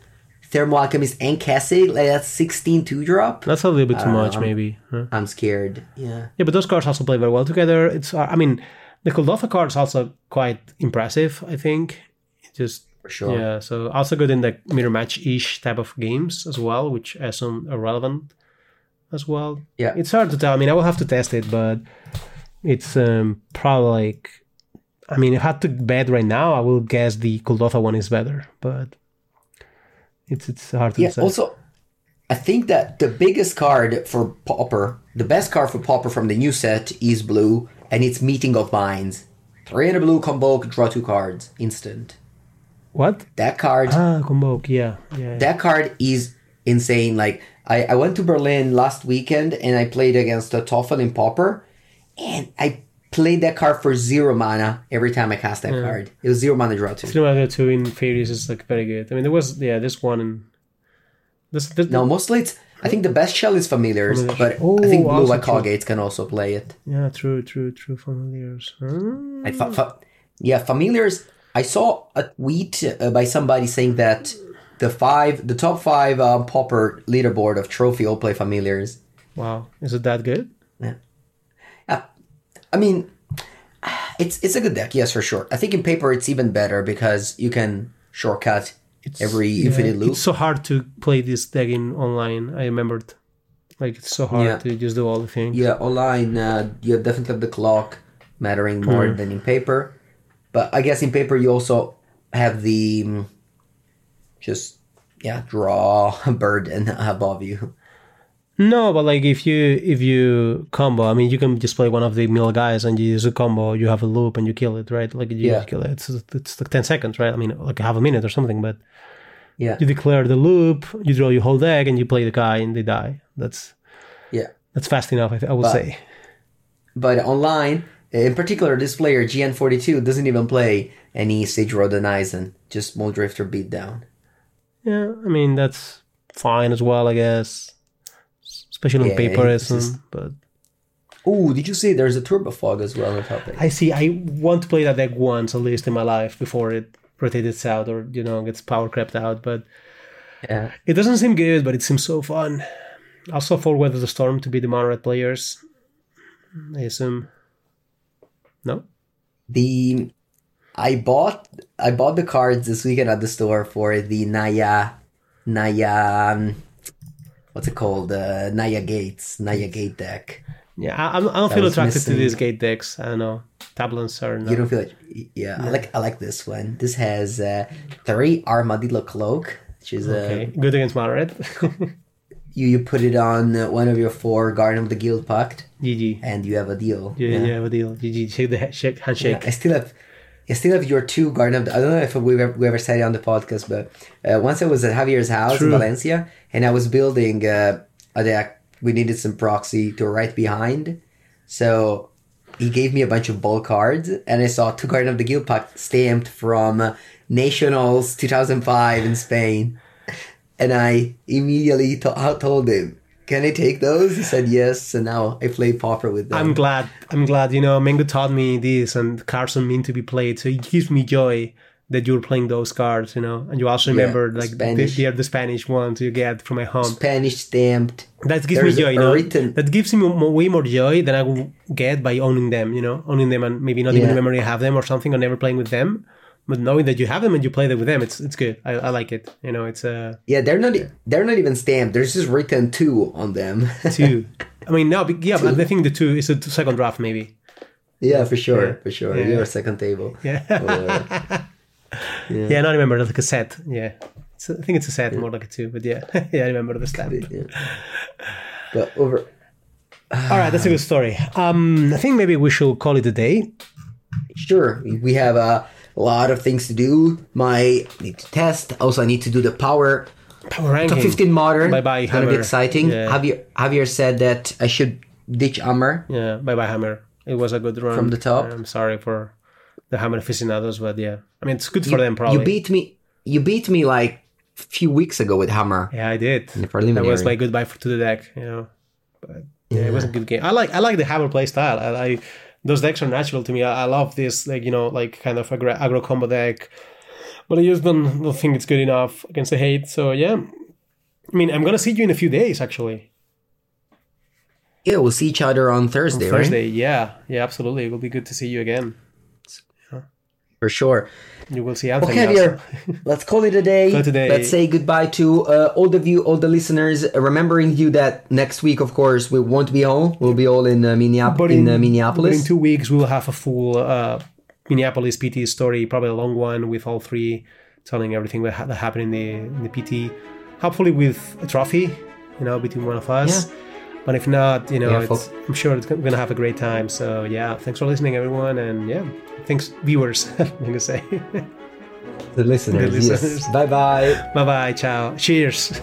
Thermal Alchemist and Cassidy, like that's sixteen two drop. That's a little bit too uh, much, maybe. Huh? I'm scared. Yeah. Yeah, but those cards also play very well together. It's, I mean, the Kuldotha card's also quite impressive, I think. It just for sure. Yeah. So also good in the mirror match-ish type of games as well, which I assume are relevant as well. Yeah. It's hard to tell. I mean, I will have to test it, but it's um, probably like, I mean, if I had to bet right now, I will guess the Kuldotha one is better, but. It's it's hard to yeah, decide. Also, I think that the biggest card for Pauper, the best card for Pauper from the new set is blue, and it's Meeting of Minds. Three and a blue, convoke, draw two cards, instant. What? That card... Ah, convoke, yeah. yeah. That card is insane. Like, I, I went to Berlin last weekend, and I played against Toffel in Pauper, and I played that card for zero mana every time I cast that yeah. card. It was zero mana draw two. Zero mana draw two in Fairies is like very good. I mean, there was, yeah, this one. And this, this, no, mostly it's, I think the best shell is Familiars, but oh, I think Blue White Gates can also play it. Yeah, true, true, true, Familiars. Hmm. I fa- fa- yeah, Familiars, I saw a tweet uh, by somebody saying that the five, the top five uh, Pauper leaderboard of Trophy all play Familiars. Wow, is it that good? Yeah. I mean, it's it's a good deck, yes, for sure. I think in paper it's even better because you can shortcut it's, every yeah, infinite loop. It's so hard to play this deck in online, I remembered. Like, it's so hard yeah. to just do all the things. Yeah, online, uh, you definitely have the clock mattering more mm. than in paper. But I guess in paper you also have the um, just, yeah, draw burden above you. No, but like if you if you combo, I mean, you can just play one of the mill guys and you use a combo, you have a loop and you kill it, right? Like you yeah. kill it. It's, it's like ten seconds, right? I mean, like half a minute or something, but yeah, you declare the loop, you draw your whole deck and you play the guy and they die. That's yeah, that's fast enough, I, th- I would but, say. But online, in particular, this player, G N forty-two, doesn't even play any Sage Road and Eisen. Just Mold Drifter beatdown. Yeah, I mean, that's fine as well, I guess. Especially on yeah, paperism, just... but... Oh, did you see there's a Turbo Fog as well on top of it? I see. I want to play that deck once, at least in my life, before it rotates out or, you know, gets power crept out, but... Yeah. It doesn't seem good, but it seems so fun. Also for Weather the Storm to be the mono-red players, I assume. No? The... I bought I bought the cards this weekend at the store for the Naya Naya um, what's it called uh, Naya Gates Naya Gate deck. Yeah, I, I don't feel attracted missing. to these Gate decks. I don't know. Tablans are not. You don't feel it? Like, yeah, no. I like I like this one. This has uh, three Armadillo Cloak, which is okay. uh, good against Mono-Red. you you put it on one of your four Guardian of the Guild Pact. G G. And you have a deal. Yeah, yeah. you have a deal. G G. Shake the handshake. handshake. Yeah, I still have. I still have your two Guardian of the... I don't know if we ever, we ever said it on the podcast, but uh, once I was at Javier's house True. in Valencia, and I was building uh, a deck. We needed some proxy to right behind. So he gave me a bunch of ball cards, and I saw two Guardian of the Guild Pact stamped from uh, Nationals two thousand five in Spain. And I immediately t- I told him, can I take those? He said yes, and now I play Pauper with them. I'm glad. I'm glad. You know, Mengu taught me this, and cards are meant to be played, so it gives me joy that you're playing those cards, you know. And you also remember, yeah, like, they are the, the Spanish ones you get from my home. Spanish stamped. That gives There's me joy, you know. Written... That gives me way more joy than I would get by owning them, you know. Owning them and maybe not yeah. even remembering I have them or something, or never playing with them. But knowing that you have them and you play them with them, it's it's good. I, I like it. You know, it's a uh, yeah. They're not they're not even stamped. There's just written two on them. two. I mean, no, but yeah. Two. But I think the two is a second draft, maybe. Yeah, for sure, yeah. for sure. Yeah. Your second table. Yeah. Or, yeah. yeah. No, I remember like a set. Yeah, it's a, I think it's a set yeah. more like a two. But yeah, yeah, I remember the stamp. Yeah. But over. All right, that's a good story. Um, I think maybe we should call it a day. Sure, we have a. A lot of things to do. My need to test. Also, I need to do the power power ranking. Top fifteen modern. Bye bye. It's gonna be exciting. Yeah. Javier Javier said that I should ditch Hammer. Yeah. Bye bye Hammer. It was a good run from the top. I'm sorry for the Hammer aficionados, but yeah, I mean it's good you, for them. Probably you beat me. You beat me like a few weeks ago with Hammer. Yeah, I did. That was my goodbye for, to the deck. You know, but yeah, yeah, it was a good game. I like I like the Hammer play style. I. I Those decks are natural to me. I, I love this, like, you know, like kind of aggro, aggro combo deck. But I just don't, don't think it's good enough against the hate. So, yeah. I mean, I'm going to see you in a few days, actually. Yeah, we'll see each other on Thursday, on Thursday, right? yeah. Yeah, absolutely. It will be good to see you again. Yeah. For sure. You will see Anthony. Okay, dear. Let's call it a day. Call it a day. Let's say goodbye to uh, all of you, all the listeners. Remembering you that next week, of course, we won't be all. We'll be all in uh, Minneapolis. In, in uh, Minneapolis. But in two weeks, we will have a full uh, Minneapolis P T story, probably a long one with all three, telling everything that happened in the in the P T. Hopefully, with a trophy, you know, between one of us. Yeah. But if not, you know, yeah, it's, I'm sure it's going to have a great time. So, yeah, thanks for listening, everyone. And, yeah, thanks, viewers, I'm going to say. The listeners, the listeners. Yes. Bye-bye. Bye-bye. Ciao. Cheers.